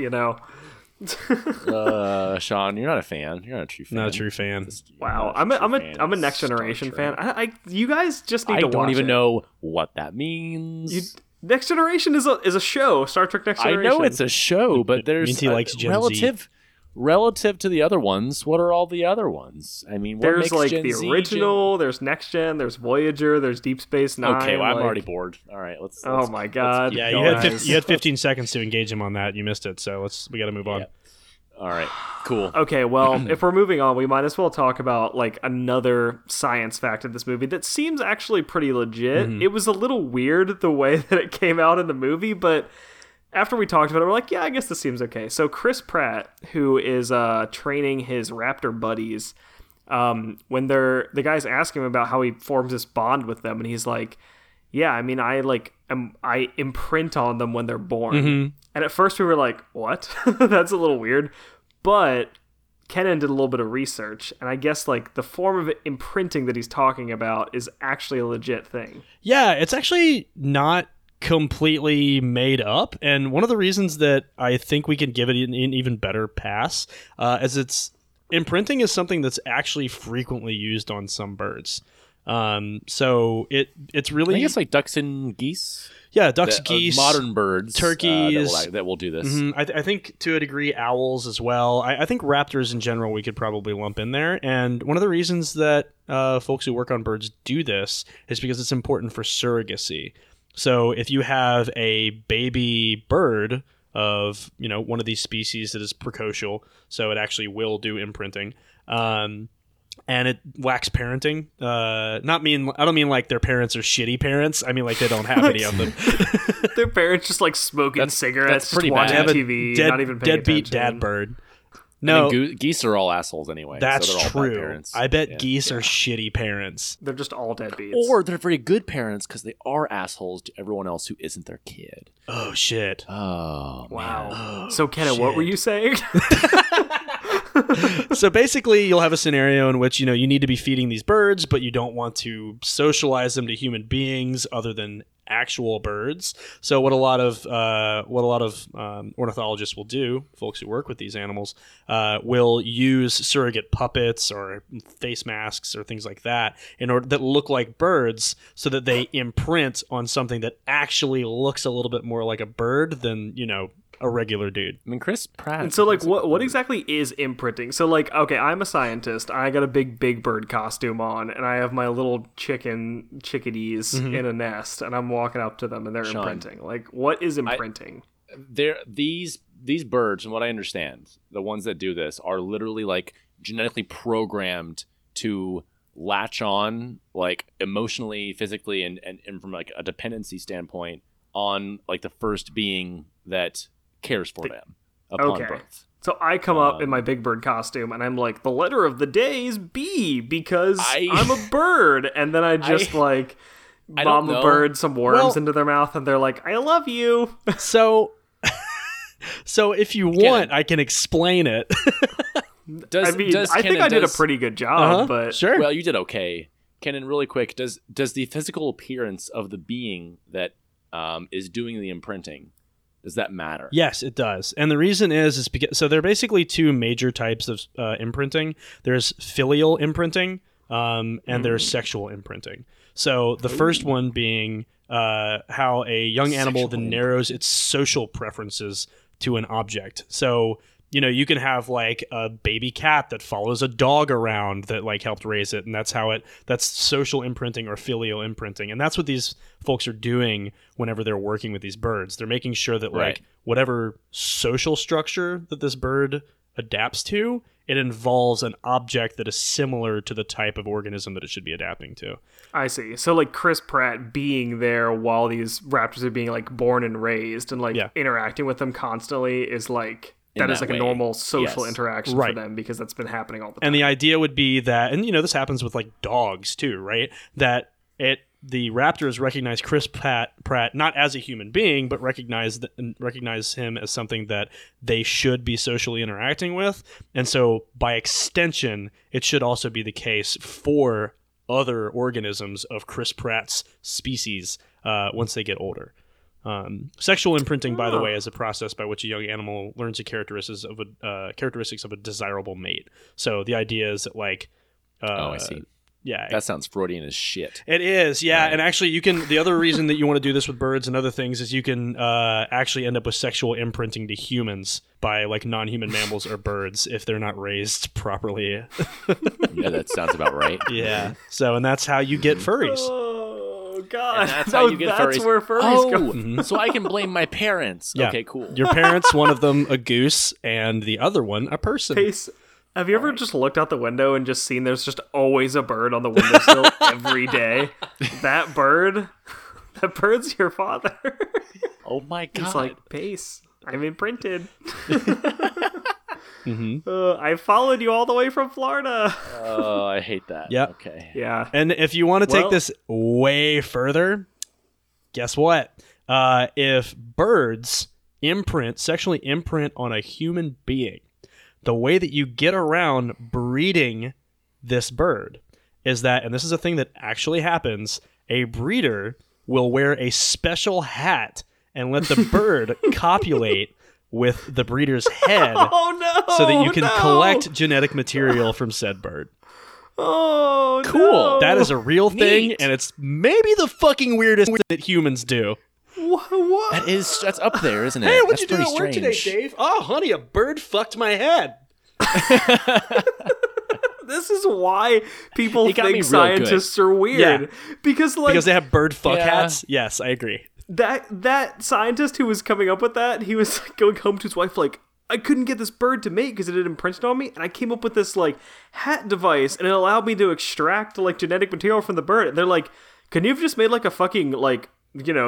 Sean, you're not a fan. You're not a true fan. Not a true fan. Wow, I'm a Next Generation fan. I you guys just need to watch it. I don't even know what that means. Next Generation is a show. Star Trek Next Generation. I know it's a show, but there's relative to the other ones. What are all the other ones? I mean, there's the original. There's Next Gen. There's Voyager. There's Deep Space Nine. Okay, well, I'm already bored. All right, let's. Oh my God! Yeah, you had 15 seconds to engage him on that. You missed it, so we got to move on. Yeah. All right, cool. Okay, well, if we're moving on, we might as well talk about another science fact in this movie that seems actually pretty legit. Mm-hmm. It was a little weird the way that it came out in the movie, but after we talked about it, we're like, yeah, I guess this seems okay. So Chris Pratt, who is training his raptor buddies, when the guy's asking him about how he forms this bond with them, and he's like, yeah, I mean, I imprint on them when they're born. Mm-hmm. And at first we were like, what? That's a little weird. But Kenan did a little bit of research, and I guess like the form of imprinting that he's talking about is actually a legit thing. Yeah, it's actually not completely made up, and one of the reasons that I think we can give it an even better pass is it's imprinting is something that's actually frequently used on some birds. So it's really, I guess, like ducks and geese. Yeah, ducks, geese, modern birds, turkeys that will do this. Mm-hmm. I think to a degree owls as well. I think raptors in general we could probably lump in there. And one of the reasons that folks who work on birds do this is because it's important for surrogacy. So if you have a baby bird of, you know, one of these species that is precocial, so it actually will do imprinting. And it whacks parenting. I don't mean like their parents are shitty parents. I mean like they don't have any of them. Their parents just like smoking cigarettes, that's pretty watching bad. TV, not even paying attention. Deadbeat dad bird. No, I mean, geese are all assholes anyway. That's so all true. Parents. I bet geese are shitty parents. They're just all deadbeats, or they're very good parents because they are assholes to everyone else who isn't their kid. Oh shit! Oh wow! Oh, so Kenan, what were you saying? So basically, you'll have a scenario in which, you know, you need to be feeding these birds, but you don't want to socialize them to human beings other than actual birds. So what a lot of ornithologists will do, folks who work with these animals, will use surrogate puppets or face masks or things like that in order that look like birds, so that they imprint on something that actually looks a little bit more like a bird than, you know, a regular dude. I mean, Chris Pratt. And so, like, what exactly is imprinting? So, like, okay, I'm a scientist. I got a big bird costume on, and I have my little chickadees mm-hmm. in a nest, and I'm walking up to them, and they're imprinting. Like, what is imprinting? These birds, from what I understand, the ones that do this are literally like genetically programmed to latch on, like, emotionally, physically, and from like a dependency standpoint on like the first being that cares for them upon birth. So I come up in my big bird costume and I'm like, the letter of the day is B because I'm a bird. And then I just bomb a bird some worms into their mouth and they're like, I love you. So if you want, I can explain it. I did a pretty good job, but sure. Well, you did okay. Kenan, really quick, does the physical appearance of the being that is doing the imprinting, does that matter? Yes, it does. And the reason is because, so there are basically two major types of imprinting. There's filial imprinting and there's sexual imprinting. So the first one being how a young animal then narrows its social preferences to an object. So, you know, you can have like a baby cat that follows a dog around that like helped raise it. And that's social imprinting or filial imprinting. And that's what these folks are doing whenever they're working with these birds. They're making sure that like whatever social structure that this bird adapts to, it involves an object that is similar to the type of organism that it should be adapting to. I see. So like Chris Pratt being there while these raptors are being like born and raised and like interacting with them constantly is like... That is like a normal social interaction for them because that's been happening all the time. And the idea would be that, and you know, this happens with like dogs too, right? That the raptors recognize Chris Pratt not as a human being, but recognize him as something that they should be socially interacting with. And so by extension, it should also be the case for other organisms of Chris Pratt's species once they get older. Sexual imprinting, by the way, is a process by which a young animal learns the characteristics of a desirable mate. So the idea is that, like, I see. Yeah, that sounds Freudian as shit. It is, yeah. Right. And actually, you can. The other reason that you want to do this with birds and other things is you can actually end up with sexual imprinting to humans by like non-human mammals or birds if they're not raised properly. Yeah, that sounds about right. Yeah. So, and that's how you get furries. God, and that's how you get furries. That's where furries go. So I can blame my parents. Yeah. Okay, cool. Your parents, one of them a goose, and the other one a person. Pace, have you ever just looked out the window and just seen there's just always a bird on the windowsill every day? That bird's your father. Oh my God. He's like, Pace, I'm imprinted. Mm-hmm. I followed you all the way from Florida. Oh, I hate that. Yeah. Okay. Yeah. And if you want to take this way further, guess what? If birds sexually imprint on a human being, the way that you get around breeding this bird is that, and this is a thing that actually happens, a breeder will wear a special hat and let the bird copulate with the breeder's head so that you can collect genetic material from said bird. Oh, cool. No. That is a real thing, and it's maybe the fucking weirdest that humans do. What? That's up there, isn't it? Hey, what'd you do at work today, Dave? Oh, honey, a bird fucked my head. This is why people think scientists are weird. Yeah. Because they have bird fuck hats? Yes, I agree. That scientist who was coming up with that, he was going home to his wife like, I couldn't get this bird to mate because it had imprinted on me, and I came up with this like hat device, and it allowed me to extract like genetic material from the bird. And they're like, "Can you have just made like a fucking like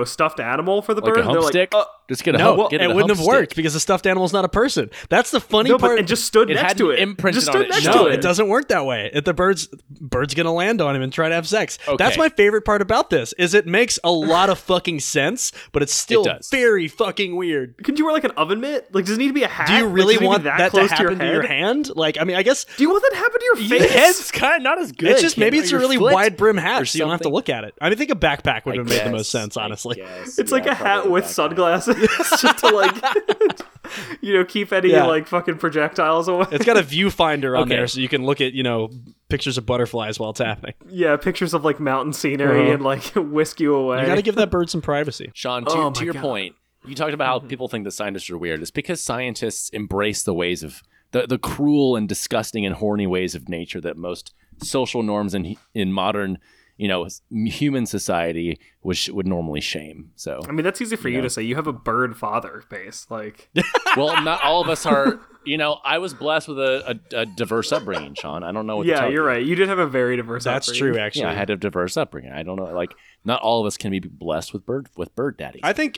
stuffed animal for the bird?" A hump stick? Like, just get a hump. Well, it wouldn't have worked because a stuffed animal's not a person. That's the funny part. And just stood next to it. It doesn't work that way. If the bird's gonna land on him and try to have sex. Okay. That's my favorite part about this. Is it makes a lot of fucking sense, but it's still very fucking weird. Could you wear like an oven mitt? Like, does it need to be a hat? Do you really want that close to your hand? Like, I mean, I guess. Do you want that to happen to your face? It's kind of not as good. It's just maybe it's a really wide brim hat, so you don't have to look at it. I mean, I think a backpack would have made the most sense. Honestly, it's like a hat with sunglasses. Just to keep any fucking projectiles away. It's got a viewfinder on there, so you can look at pictures of butterflies while it's happening. Yeah, pictures of like mountain scenery and like whisk you away. You got to give that bird some privacy. Sean, to your point, you talked about how people think the scientists are weird. It's because scientists embrace the ways of the cruel and disgusting and horny ways of nature that most social norms in modern human society, which would normally shame. So I mean, that's easy for you to say. You have a bird father base, like. Well, not all of us are. I was blessed with a diverse upbringing, Sean. I don't know. Right. You did have a very diverse. That's true. Actually, yeah, I had a diverse upbringing. I don't know. Like, not all of us can be blessed with bird daddies. I think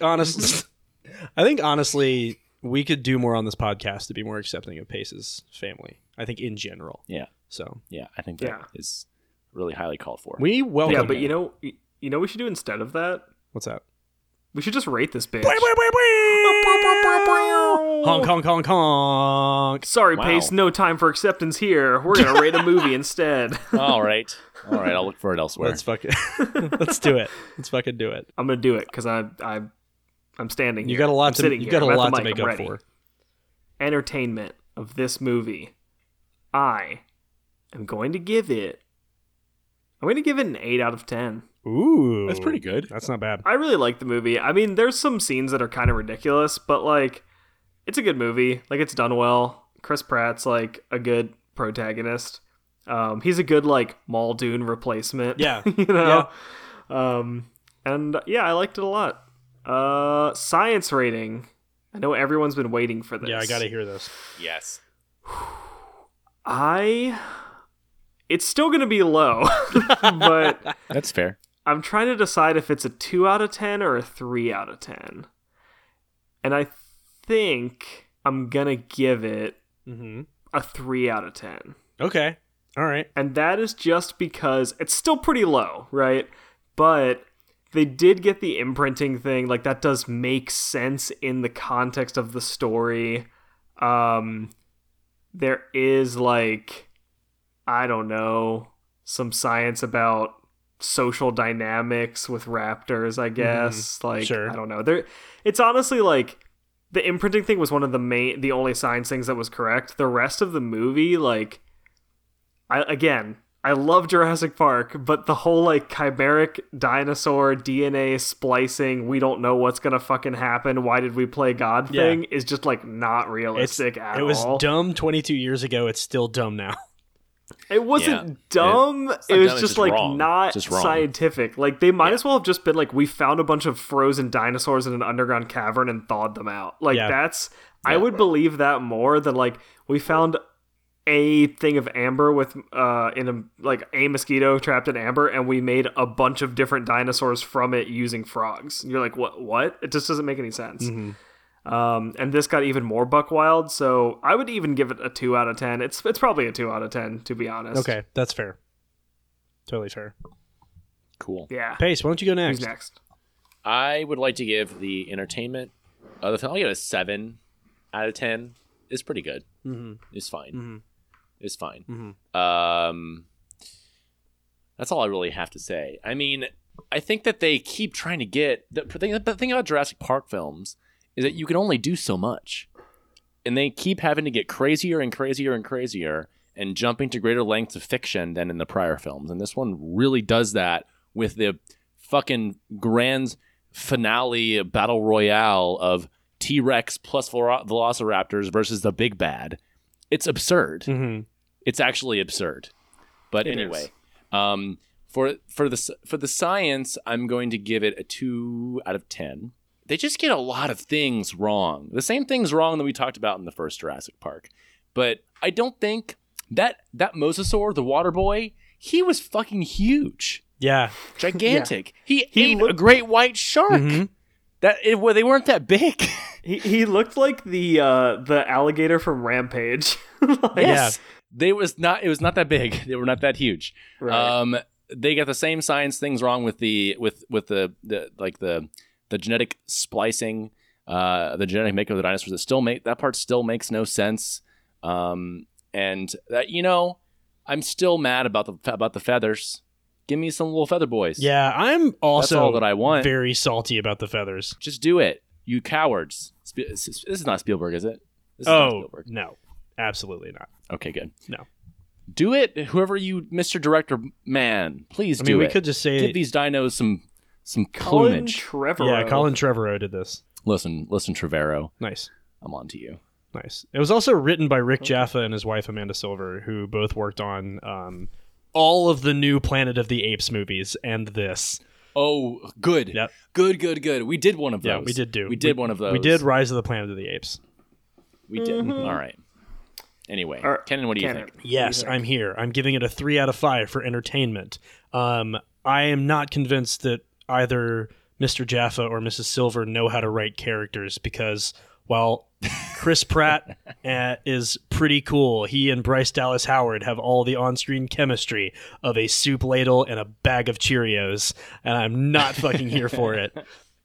honestly, we could do more on this podcast to be more accepting of Pace's family. I think in general. Yeah. So yeah, I think that is really highly called for. We welcome. Yeah, but you know what we should do instead of that? What's that? We should just rate this bitch. Honk, honk, honk, honk. Sorry, Pace, no time for acceptance here. We're going to rate a movie instead. All right, I'll look for it elsewhere. Let's do it. Let's fucking do it. I'm going to do it because I'm standing here. You got a lot to make up for. Entertainment of this movie. I am going to give it an 8 out of 10. Ooh. That's pretty good. That's not bad. I really like the movie. I mean, there's some scenes that are kind of ridiculous, but, like, it's a good movie. Like, it's done well. Chris Pratt's, like, a good protagonist. He's a good, like, Muldoon replacement. Yeah. Yeah. And, yeah, I liked it a lot. Science rating. I know everyone's been waiting for this. Yeah, I gotta hear this. Yes. It's still going to be low, but that's fair. I'm trying to decide if it's a 2 out of 10 or a 3 out of 10. And I think I'm going to give it a 3 out of 10. Okay. All right. And that is just because it's still pretty low, right? But they did get the imprinting thing. Like, that does make sense in the context of the story. There is, like, I don't know, some science about social dynamics with raptors, I guess. Like, sure. I don't know. It's honestly like the imprinting thing was one of the only science things that was correct. The rest of the movie, like, I love Jurassic Park, but the whole like chimeric dinosaur DNA splicing, we don't know what's gonna fucking happen, why did we play God thing is just like not realistic at all. It was dumb 22 years ago, it's still dumb now. It wasn't dumb. It was just like wrong. Not just scientific. Like, they might as well have just been like, we found a bunch of frozen dinosaurs in an underground cavern and thawed them out. Like, that's I would believe that more than like, we found a thing of amber with a mosquito trapped in amber, and we made a bunch of different dinosaurs from it using frogs. And you're like, what? It just doesn't make any sense. And this got even more buck wild, so I would even give it a 2 out of 10. It's probably a 2 out of 10, to be honest. Okay, that's fair. Totally fair. Cool. Yeah. Pace, why don't you go next? Who's next? I would like to give the entertainment of the film. I'll give it a 7 out of 10. It's pretty good. It's fine. It's fine. That's all I really have to say. I mean, I think that they keep trying to get... The thing about Jurassic Park films is that you can only do so much. And they keep having to get crazier and crazier and crazier and jumping to greater lengths of fiction than in the prior films. And this one really does that with the fucking grand finale battle royale of T-Rex plus Velociraptors versus the big bad. It's absurd. It's actually absurd. But anyway... For the science, I'm going to give it a 2 out of 10. They just get a lot of things wrong. The same things wrong that we talked about in the first Jurassic Park. But I don't think that Mosasaur, the water boy, he was fucking huge. Yeah, gigantic. Yeah. He ate a great white shark. Well, they weren't that big. He looked like the alligator from Rampage. Yes. Yeah. It was not that big. They were not that huge. Right. They got the same science things wrong with the genetic splicing, the genetic makeup of the dinosaurs. That part still makes no sense. And that, I'm still mad about the feathers. Give me some little feather boys. Yeah, I'm also all that I want. Very salty about the feathers. Just do it, you cowards. This is not Spielberg, is it? No. Absolutely not. Okay, good. No. Do it, whoever you, Mr. Director, man. Please do it. I mean, we could just say... Give these dinos some plumage. Colin Trevorrow. Yeah, Colin Trevorrow did this. Listen, Trevorrow. Nice. I'm on to you. Nice. It was also written by Rick Jaffa and his wife, Amanda Silver, who both worked on all of the new Planet of the Apes movies and this. Oh, good. Yep. Good. We did one of those. Yeah, we did do. We did one of those. We did Rise of the Planet of the Apes. We did. All right. Anyway, Kenan, what do you think? Yes, I'm here. I'm giving it a 3 out of 5 for entertainment. I am not convinced that either Mr. Jaffa or Mrs. Silver know how to write characters because, while Chris Pratt is pretty cool, he and Bryce Dallas Howard have all the on-screen chemistry of a soup ladle and a bag of Cheerios, and I'm not fucking here for it.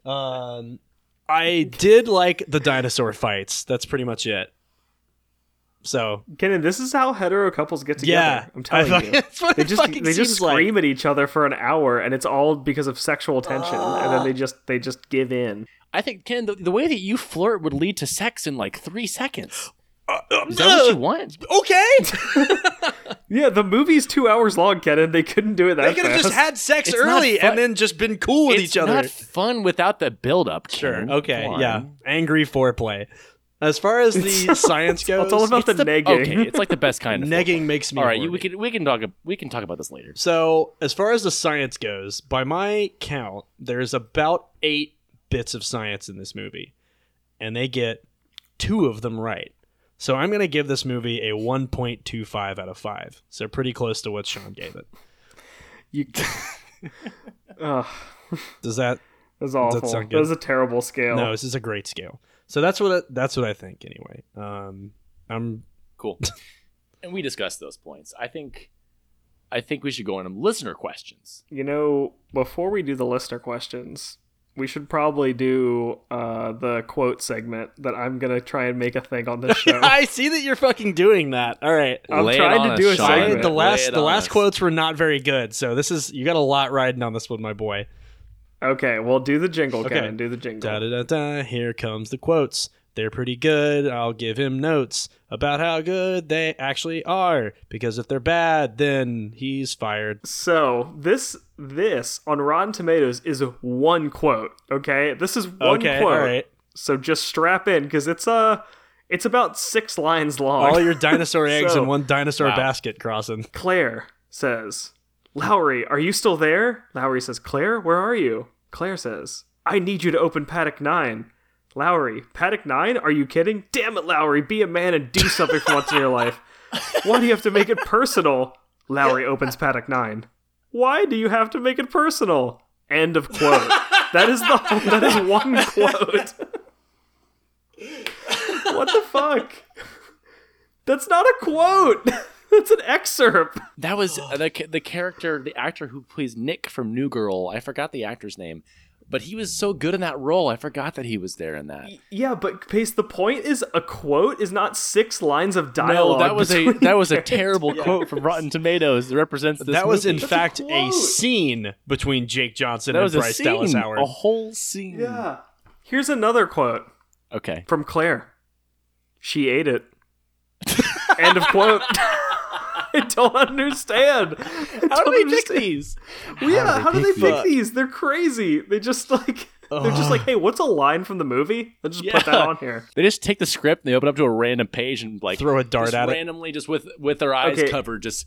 I did like the dinosaur fights. That's pretty much it. So, Kenan, this is how hetero couples get together. Yeah, I'm telling you, they just scream at each other for an hour, and it's all because of sexual tension, and then they just give in. I think, Kenan, the way that you flirt would lead to sex in like 3 seconds. Is that what you want? Okay. Yeah, the movie's 2 hours long, Kenan. They couldn't do it that fast. They could have just had sex early and then just been cool with each other. It's not fun without the build-up. Sure. Okay. Yeah. Angry foreplay. As far as the science goes, it's all about the negging. Okay, it's like the best kind of negging makes me. All right, we can talk about this later. So, as far as the science goes, by my count, there's about 8 bits of science in this movie, and they get 2 of them right. So, I'm going to give this movie a 1.25 out of 5. So, pretty close to what Sean gave it. Does that? That's awful. Does that sound good? That was a terrible scale. No, this is a great scale. So that's what I think anyway. I'm cool. And we discussed those points. I think we should go into listener questions. Before we do the listener questions, we should probably do the quote segment that I'm going to try and make a thing on this show. I see that you're fucking doing that. All right. I'm trying to do a segment. The last quotes were not very good. So you got a lot riding on this one, my boy. Okay, well, do the jingle, okay. Kenan. Do the jingle. Da-da-da-da, here comes the quotes. They're pretty good. I'll give him notes about how good they actually are. Because if they're bad, then he's fired. So, this on Rotten Tomatoes is one quote, okay? This is one quote. All right. So just strap in, because it's about 6 lines long. All your dinosaur eggs in one dinosaur basket, Crossan. Claire says... Lowry, are you still there? Lowry says, Claire, where are you? Claire says, I need you to open Paddock 9. Lowry, Paddock 9? Are you kidding? Damn it, Lowry, be a man and do something for once in your life. Why do you have to make it personal? Lowry opens Paddock 9. Why do you have to make it personal? End of quote. That is one quote. What the fuck? That's not a quote. That's an excerpt. That was the actor who plays Nick from New Girl. I forgot the actor's name. But he was so good in that role. I forgot that he was there in that. Yeah, but Pace, the point is a quote is not 6 lines of dialogue. No, that was a terrible quote from Rotten Tomatoes that represents this That movie. Was, in That's fact, a scene between Jake Johnson and Bryce Dallas Howard. A whole scene. Yeah. Here's another quote. Okay. From Claire. She ate it. End of quote. I don't understand. How do they pick these? Well, yeah, how do they pick these? They're crazy. They just like hey, what's a line from the movie? Let's just put that on here. They just take the script and they open up to a random page and like throw a dart at it randomly, just with their eyes covered, just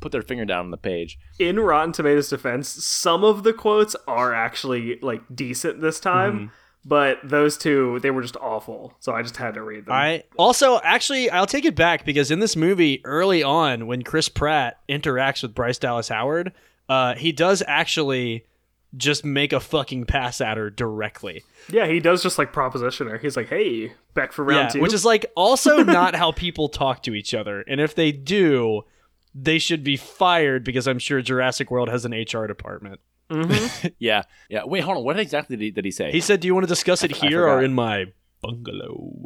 put their finger down on the page. In Rotten Tomatoes' defense, some of the quotes are actually like decent this time. Mm-hmm. But those two, they were just awful. So I just had to read them. I'll take it back because in this movie, early on, when Chris Pratt interacts with Bryce Dallas Howard, he does actually just make a fucking pass at her directly. Yeah, he does just like proposition her. He's like, hey, back for round two. Which is like also not how people talk to each other. And if they do, they should be fired because I'm sure Jurassic World has an HR department. Mm-hmm. Yeah. Wait, hold on. What exactly did he say? He said, do you want to discuss it here or in my bungalow?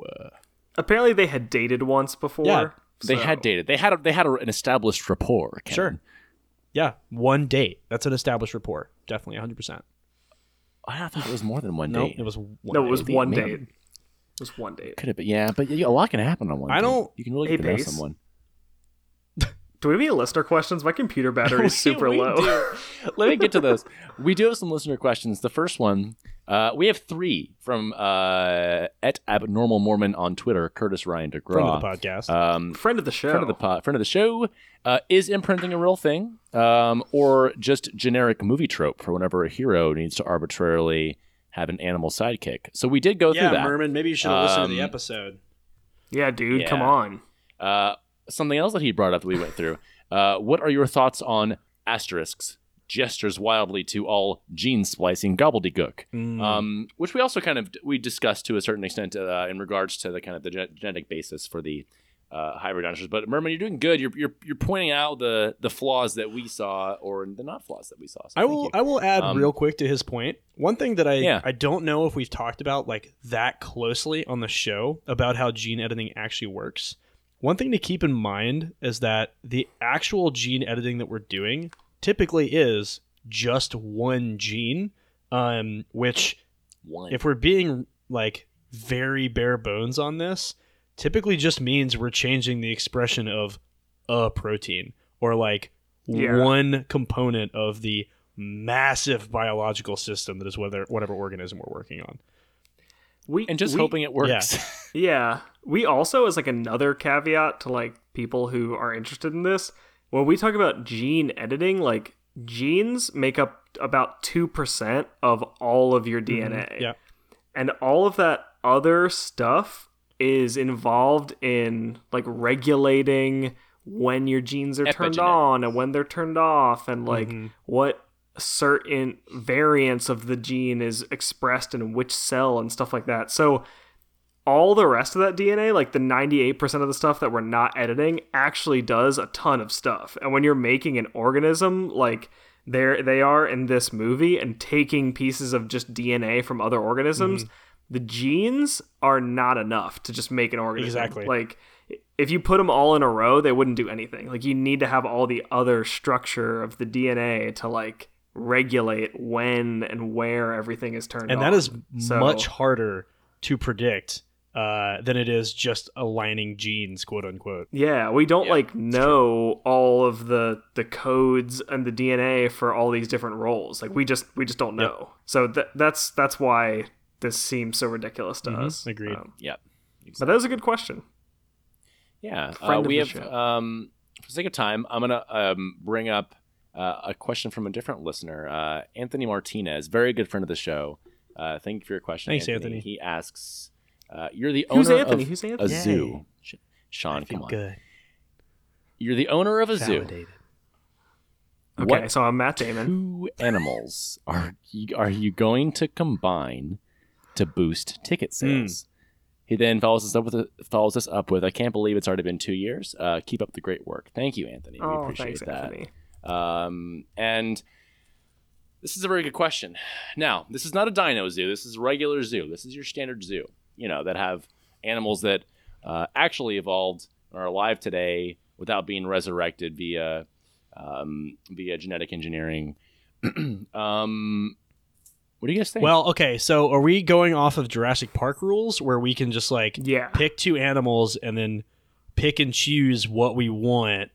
Apparently they had dated once before. Yeah, they had dated. They had an established rapport. Ken. Sure. Yeah, one date. That's an established rapport. Definitely, 100%. I thought it was more than one date. It was one date. It was one date. Could have been, yeah, but a lot can happen on one date. You can really get to know someone. Do we have any listener questions? My computer battery is super low. Let me get to those. We do have some listener questions. The first one, we have 3 from @abnormalmormon on Twitter, Curtis Ryan DeGraw. Friend of the podcast. Friend of the show. Friend of the show. Is imprinting a real thing? Or just generic movie trope for whenever a hero needs to arbitrarily have an animal sidekick? So we did go through that. Yeah, Merman, maybe you should have listened to the episode. Yeah, dude, come on. Something else that he brought up that we went through. What are your thoughts on asterisks? Gestures wildly to all gene splicing gobbledygook, which we also we discussed to a certain extent in regards to the kind of the genetic basis for the hybrid dinosaurs. But Merman, you're doing good. You're pointing out the flaws that we saw or the not flaws that we saw. So I will add real quick to his point. One thing that I don't know if we've talked about like that closely on the show about how gene editing actually works. One thing to keep in mind is that the actual gene editing that we're doing typically is just one gene, if we're being like very bare bones on this, typically just means we're changing the expression of a protein or like one component of the massive biological system that is whatever organism we're working on. And hoping it works. Yeah. We also, as like another caveat to like people who are interested in this, when we talk about gene editing, like genes make up about 2% of all of your DNA. Mm-hmm. Yeah. And all of that other stuff is involved in like regulating when your genes are turned on and when they're turned off and like what certain variants of the gene is expressed in which cell and stuff like that. So all the rest of that DNA, like the 98% of the stuff that we're not editing, actually does a ton of stuff. And when you're making an organism, like they are in this movie and taking pieces of just DNA from other organisms, the genes are not enough to just make an organism. Exactly. Like if you put them all in a row, they wouldn't do anything. Like you need to have all the other structure of the DNA to like regulate when and where everything is turned on. And that is much harder to predict than it is just aligning genes, quote unquote. Yeah, we don't know all of the codes and the DNA for all these different roles. Like we just don't know. Yep. So that's why this seems so ridiculous to us. Agreed. Yep. Exactly. But that was a good question. Yeah. We have for the sake of time, I'm gonna bring up a question from a different listener, Anthony Martinez, very good friend of the show. Thank you for your question. Thanks, Anthony. He asks, "You're the owner of a zoo, Sean? Come on, good. You're the owner of a zoo. Okay, so I'm Matt Damon. Two animals are you going to combine to boost ticket sales?" He then follows us up with, "I can't believe it's already been 2 years. Keep up the great work." Thank you, Anthony. We appreciate that. Anthony. And This is a very good question. Now, this is not a dino zoo. This is a regular zoo. This is your standard zoo, you know, that have animals that actually evolved or are alive today without being resurrected via genetic engineering. What do you guys think? Well, okay, so are we going off of Jurassic Park rules where we can just pick two animals and then pick and choose what we want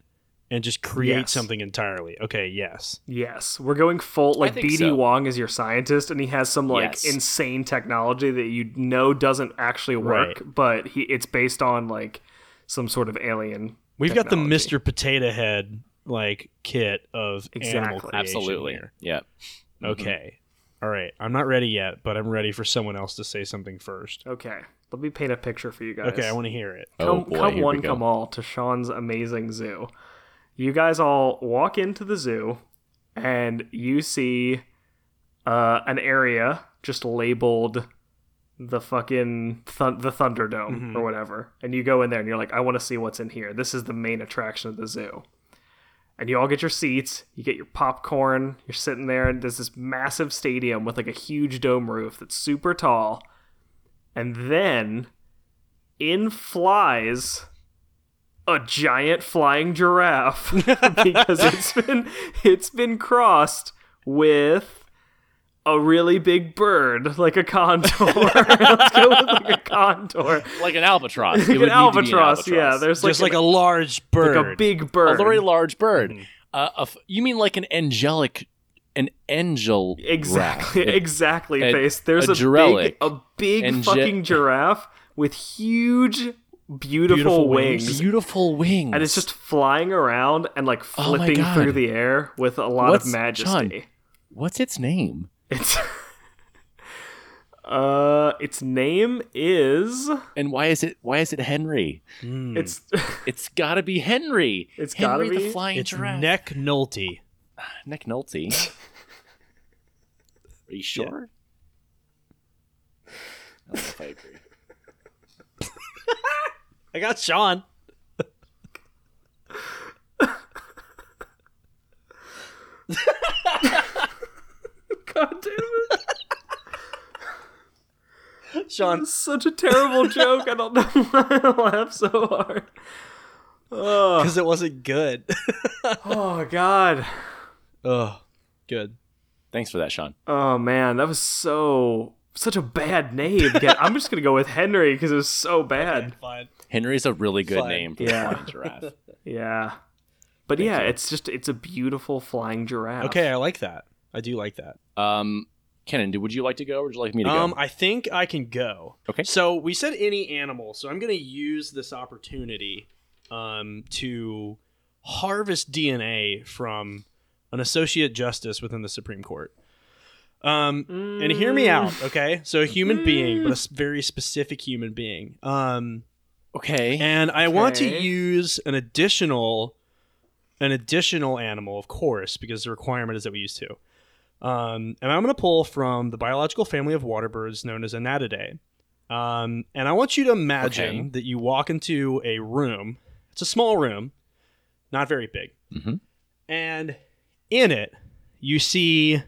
and just create something entirely? Okay, yes. Yes. We're going full, like, B.D. Wong is your scientist, and he has some, like, insane technology that you know doesn't actually work, but it's based on, like, some sort of alien technology. Got the Mr. Potato Head, like, kit of animal creation. Absolutely. Yeah. Okay. All right. I'm not ready yet, but I'm ready for someone else to say something first. Okay. Let me paint a picture for you guys. Okay, I want to hear it. Come all to Sean's amazing zoo. You guys all walk into the zoo, and you see an area just labeled the fucking the Thunderdome or whatever. And you go in there, and you're like, I want to see what's in here. This is the main attraction of the zoo. And you all get your seats, you get your popcorn, you're sitting there, and there's this massive stadium with, like, a huge dome roof that's super tall. And then in flies a giant flying giraffe because it's been crossed with a really big bird, like a condor. Let's go with like a condor, like an albatross. It would need to be an albatross. Yeah, there's just like a large bird, like a big bird, a very large bird. You mean like an angel? Exactly. Face. There's a big fucking giraffe with huge. Beautiful wings. And it's just flying around and like flipping through the air with a lot of majesty. John, what's its name? Its name is. And why is it Henry? Mm. It's gotta be Henry. It's Henry gotta be the flying giraffe. Neck Nolte. Are you sure? Yeah. I don't know if I agree. I got Sean. God damn it. Sean, such a terrible joke. I don't know why I laugh so hard. Because it wasn't good. Oh, God. Oh, good. Thanks for that, Sean. Oh, man. That was such a bad name. I'm just going to go with Henry because it was so bad. Okay, fine. Henry's a really good name for a flying giraffe. Yeah. But it's a beautiful flying giraffe. Okay, I like that. I do like that. Kenan, would you like to go or would you like me to go? I think I can go. Okay. So we said any animal, so I'm going to use this opportunity to harvest DNA from an associate justice within the Supreme Court. And hear me out, okay? So a human being, but a very specific human being. Okay. And I want to use an additional animal, of course, because the requirement is that we use two. And I'm going to pull from the biological family of water birds known as Anatidae. And I want you to imagine that you walk into a room. It's a small room, not very big. Mm-hmm. And in it, you see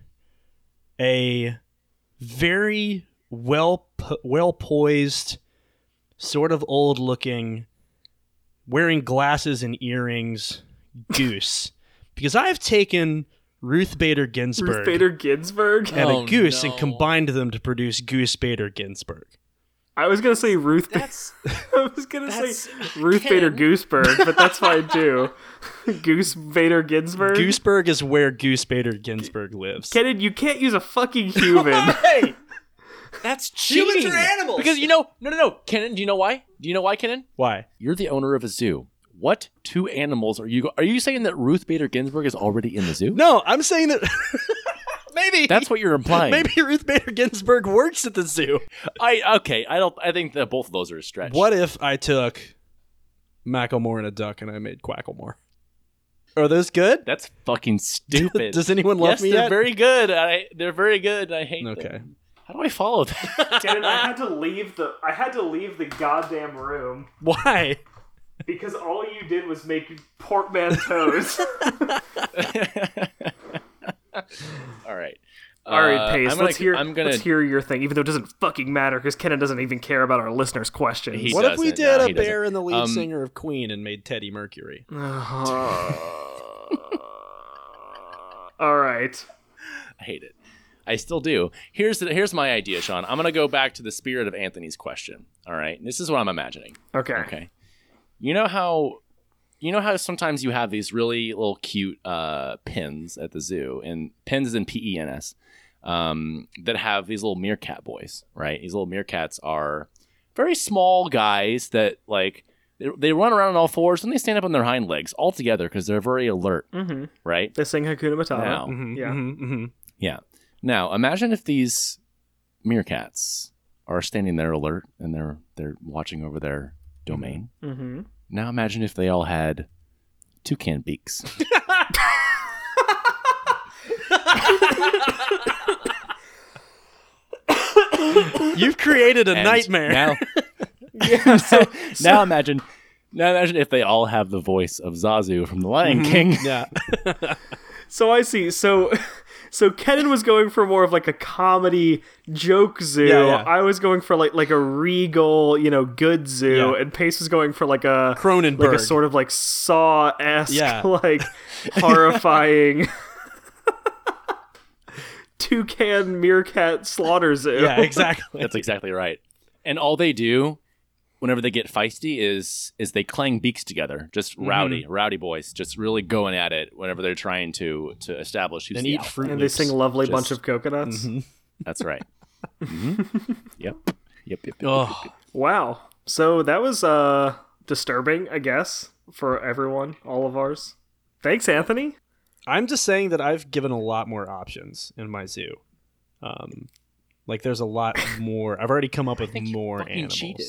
a very well-poised, sort of old-looking, wearing glasses and earrings goose. Because I've taken Ruth Bader Ginsburg and a goose and combined them to produce Goose Bader Ginsburg. I was going to say Ruth Bader Gooseberg, but that's fine too. Goose Bader Ginsburg? Gooseberg is where Goose Bader Ginsburg lives. Kenan, you can't use a fucking human. Why? That's cheating. Humans are animals. Because no. Kenan, do you know why? Do you know why, Kenan? Why? You're the owner of a zoo. What two animals are you... Are you saying that Ruth Bader Ginsburg is already in the zoo? No, I'm saying that... Maybe that's what you're implying. Maybe Ruth Bader Ginsburg works at the zoo. I think that both of those are a stretch. What if I took Macklemore and a duck and I made Quacklemore? Are those good? That's fucking stupid. Does anyone love me? They're very good. They're very good. I hate them. How do I follow that? Kenan, I had to leave the goddamn room. Why? Because all you did was make portmanteaus. All right. All right, Pace, let's hear your thing, even though it doesn't fucking matter, because Kenan doesn't even care about our listeners' questions. What if we did a bear in the lead singer of Queen and made Freddie Mercury? All right. I hate it. I still do. Here's my idea, Sean. I'm going to go back to the spirit of Anthony's question. All right? This is what I'm imagining. Okay. You know how sometimes you have these really little cute pins at the zoo, and pins is in PENS, that have these little meerkat boys, right? These little meerkats are very small guys that, like, they run around on all fours and they stand up on their hind legs all together because they're very alert, mm-hmm. right? They sing Hakuna Matata. Now, mm-hmm, yeah. Mm-hmm, mm-hmm. Yeah. Now, imagine if these meerkats are standing there alert and they're watching over their domain. Mm-hmm. Now imagine if they all had toucan beaks. You've created a nightmare. Now imagine if they all have the voice of Zazu from The Lion King. Yeah. So I see. So Kenan was going for more of like a comedy joke zoo. Yeah, yeah. I was going for like a regal, good zoo, yeah. And Pace was going for like a Cronenberg, like a sort of like Saw-esque, yeah. like horrifying toucan meerkat slaughter zoo. Yeah, exactly. That's exactly right. And all they do whenever they get feisty is they clang beaks together, just rowdy boys, just really going at it whenever they're trying to establish who's the alpha. And they sing a lovely bunch of coconuts. Mm-hmm. That's right. Mm-hmm. Yep. Oh. Yep. Wow. So that was disturbing, I guess, for everyone, all of ours. Thanks, Anthony. I'm just saying that I've given a lot more options in my zoo. Like there's a lot more. I've already come up with more animals. Cheated.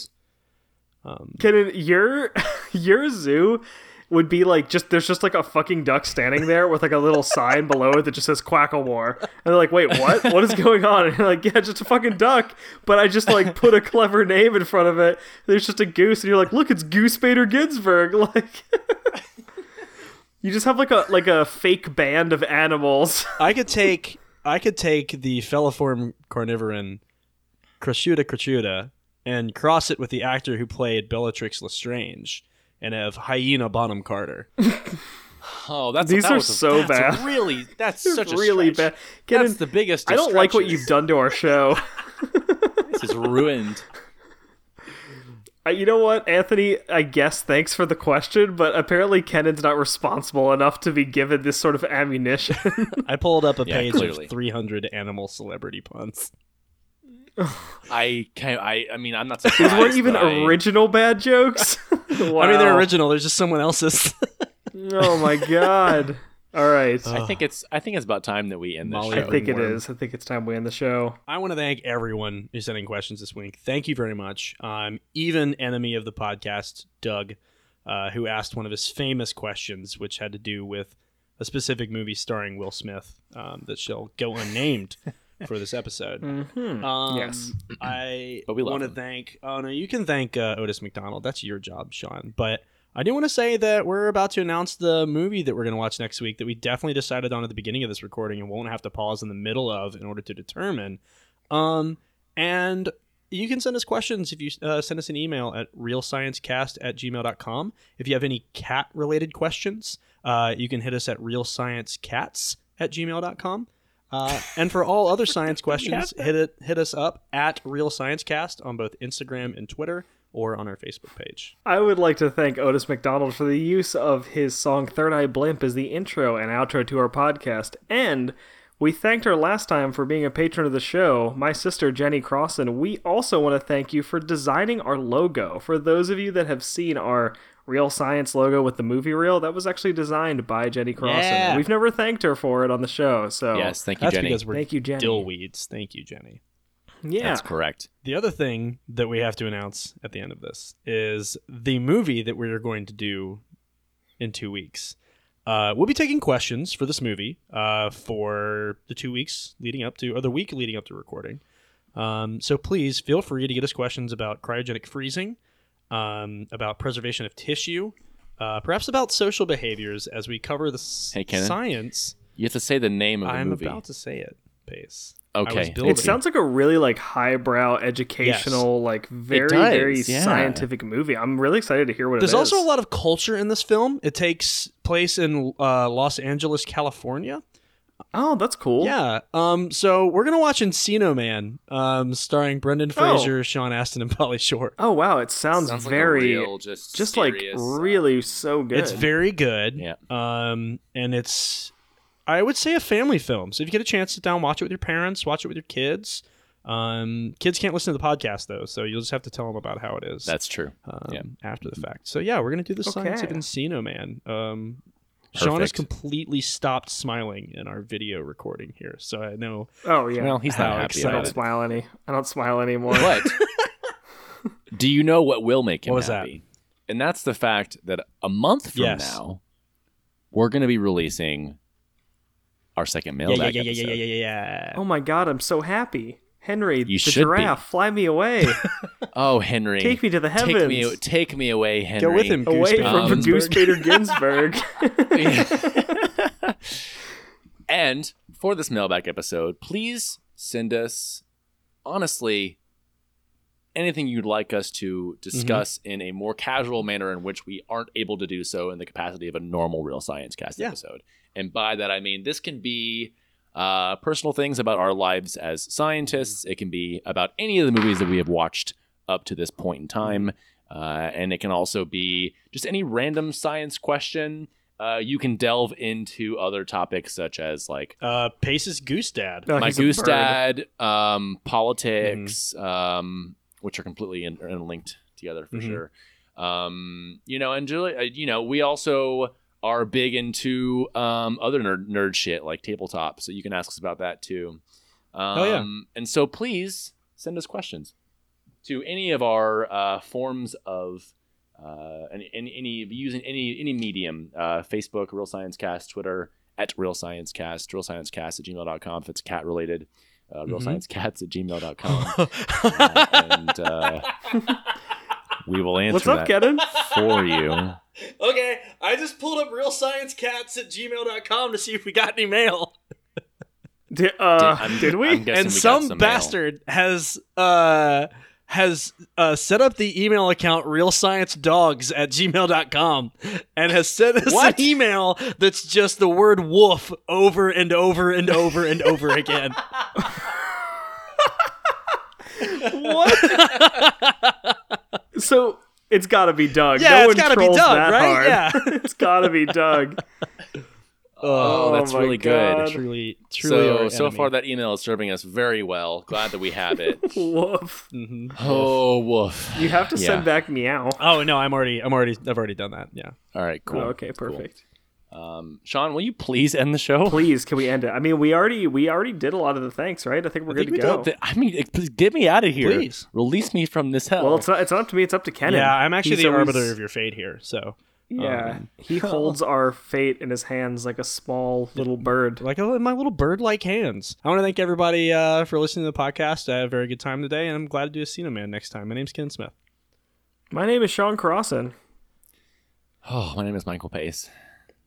Kenan, your zoo would be like there's just like a fucking duck standing there with like a little sign below it that just says Quack-a-war, and they're like, wait, what is going on? And you're like, yeah, just a fucking duck, but I just like put a clever name in front of it. There's just a goose, and you're like, look, it's Goose Bader Ginsburg. Like you just have like a fake band of animals. I could take the feliform carnivoran Crachuta and cross it with the actor who played Bellatrix Lestrange and have Hyena Bonham Carter. Oh, that's so bad. Really, that's such a stretch. Bad. That's the biggest. I don't like what you've done to our show. This is ruined. You know what, Anthony? I guess thanks for the question, but apparently Kenan's not responsible enough to be given this sort of ammunition. I pulled up a page clearly. Of 300 animal celebrity puns. I mean, I'm not surprised. These weren't even original bad jokes. Wow. I mean, they're original. They're just someone else's. Oh my god! All right. I think it's about time that we end the show. I think it's time we end the show. I want to thank everyone who's sending questions this week. Thank you very much. Even enemy of the podcast, Doug, who asked one of his famous questions, which had to do with a specific movie starring Will Smith that shall go unnamed. For this episode, mm-hmm. Yes, I want to thank. Oh no, you can thank Otis McDonald. That's your job, Sean. But I do want to say that we're about to announce the movie that we're going to watch next week that we definitely decided on at the beginning of this recording and won't have to pause in the middle of in order to determine. And you can send us questions if you send us an email at realsciencecast@gmail.com. If you have any cat related questions, you can hit us at realsciencecats@gmail.com. And for all other science questions, hit us up at Real Science Cast on both Instagram and Twitter or on our Facebook page. I would like to thank Otis McDonald for the use of his song Third Eye Blimp as the intro and outro to our podcast. And we thanked her last time for being a patron of the show, my sister Jenny Crossan. We also want to thank you for designing our logo. For those of you that have seen our Real Science logo with the movie reel, that was actually designed by Jenny Crossan. Yeah. We've never thanked her for it on the show. So yes, thank you, Jenny. Thank you, Jenny. Dillweeds. Thank you, Jenny. Yeah, that's correct. The other thing that we have to announce at the end of this is the movie that we are going to do in 2 weeks. We'll be taking questions for this movie for the 2 weeks leading up to, or the week leading up to recording. So please feel free to get us questions about cryogenic freezing, about preservation of tissue, perhaps about social behaviors as we cover the science. You have to say the name of the movie. I'm about to say it, Pace. Okay. It sounds like a really like highbrow, educational, like very scientific movie. I'm really excited to hear what it is. There's also a lot of culture in this film. It takes place in Los Angeles, California. Oh, that's cool. Yeah. So we're going to watch Encino Man, starring Brendan Fraser, Sean Astin, and Pauly Shore. Oh, wow. It sounds very, like real, just serious, like really so good. It's very good. Yeah. And it's, I would say, a family film. So if you get a chance, sit down, watch it with your parents, watch it with your kids. Kids can't listen to the podcast, though, so you'll just have to tell them about how it is. That's true. After the fact. So yeah, we're going to do the science of Encino Man. Perfect. Sean has completely stopped smiling in our video recording here, so I know. Oh yeah, well, he's not happy. I don't smile anymore. But do you know what will make him happy? That? And that's the fact that a month from now, we're going to be releasing our second mailbag episode. Oh my god, I'm so happy, Henry. You the giraffe, fly me away. Oh, Henry, take me to the heavens. Take me away, Henry. Go with him, away from Goose Bader Ginsburg. And for this mailbag episode, please send us, honestly, anything you'd like us to discuss in a more casual manner in which we aren't able to do so in the capacity of a normal Real Science Cast episode. And by that, I mean this can be personal things about our lives as scientists. It can be about any of the movies that we have watched up to this point in time. And it can also be just any random science question. You can delve into other topics such as like Pace's goose dad. My goose dad, politics, which are completely interlinked together for sure. And Julie, we also are big into other nerd shit like tabletop, so you can ask us about that too. And so please send us questions to any of our forms of using any medium, Facebook, Real Science Cast, Twitter at Real Science Cast, realsciencecast@gmail.com if it's cat related, realsciencecats@gmail.com. We will answer What's up, that Kenan? For you. Okay, I just pulled up realsciencecats@gmail.com to see if we got any mail. Did we? And some bastard has set up the email account realsciencedogs@gmail.com and has sent us an email that's just the word wolf over and over and over and over again. What? So it's got to be Doug. Yeah, no, it's got to be Doug, right? Yeah. It's got to be Doug. Oh, that's really good. Truly, so far that email is serving us very well. Glad that we have it. Woof. Oh, woof. You have to send back meow. Oh no, I've already done that. Yeah. All right. Cool. Oh, okay. Perfect. Cool. Sean, will you please end the show? Please, can we end it? I mean, we already did a lot of the thanks, right? I think we're good to go. Get me out of here. Please release me from this hell. Well, it's not up to me. It's up to Kenan. Yeah, I'm actually the arbiter of your fate here. So. Yeah, he holds our fate in his hands like a small little bird. Like my little bird-like hands. I want to thank everybody for listening to the podcast. I had a very good time today, and I'm glad to do Encino Man next time. My name's Kenan Smith. My name is Sean Crossan. Oh, my name is Michael Pace.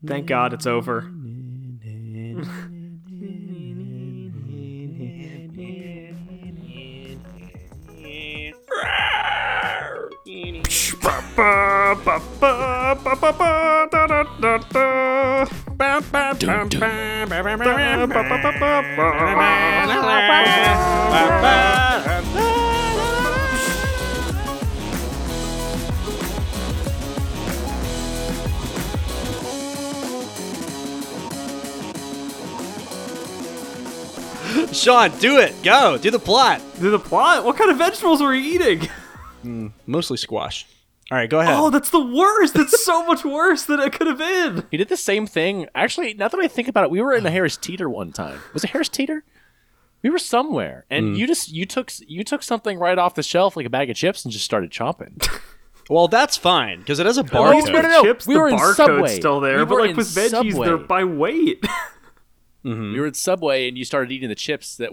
Thank God it's over. Sean, do it. Go. Do the plot. Do the plot? What kind of vegetables were you eating? Mostly squash. All right, go ahead. Oh, that's the worst. That's so much worse than it could have been. He did the same thing. Actually, now that I think about it, we were in a Harris Teeter one time. Was it Harris Teeter? We were somewhere, and you took something right off the shelf like a bag of chips and just started chomping. Well, that's fine because it has a barcode. No. Chips, we were in Subway. Still there, but like with veggies, they're by weight. We were at Subway, and you started eating the chips that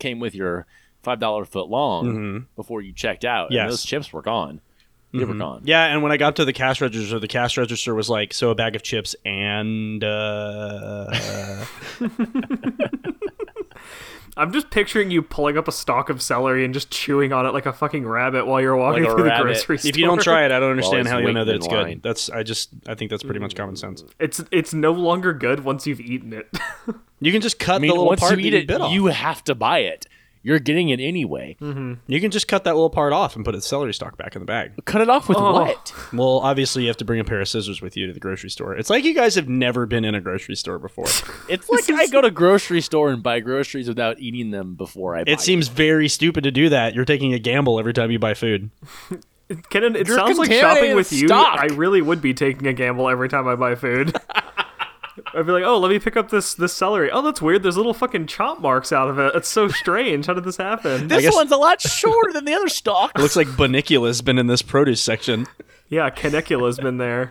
came with your $5 foot long before you checked out. Yes. And those chips were gone. Mm-hmm. They were gone. Yeah, and when I got to the cash register was like, so a bag of chips and... I'm just picturing you pulling up a stalk of celery and just chewing on it like a fucking rabbit while you're walking through the grocery store. If you don't try it, I don't understand how you know that it's good. I think that's pretty much common sense. It's no longer good once you've eaten it. You can just cut the little part you bit off. You have to buy it. You're getting it anyway. Mm-hmm. You can just cut that little part off and put a celery stalk back in the bag. Cut it off with what? Well, obviously you have to bring a pair of scissors with you to the grocery store. It's like you guys have never been in a grocery store before. It's like I go to grocery store and buy groceries without eating them before I buy them. It seems very stupid to do that. You're taking a gamble every time you buy food. Kenan, it sounds like shopping with you. I really would be taking a gamble every time I buy food. I'd be like, oh, let me pick up this celery. Oh, that's weird. There's little fucking chop marks out of it. That's so strange. How did this happen? This one's a lot shorter than the other stalk. It looks like Banicula's been in this produce section. Yeah, Canicula's been there.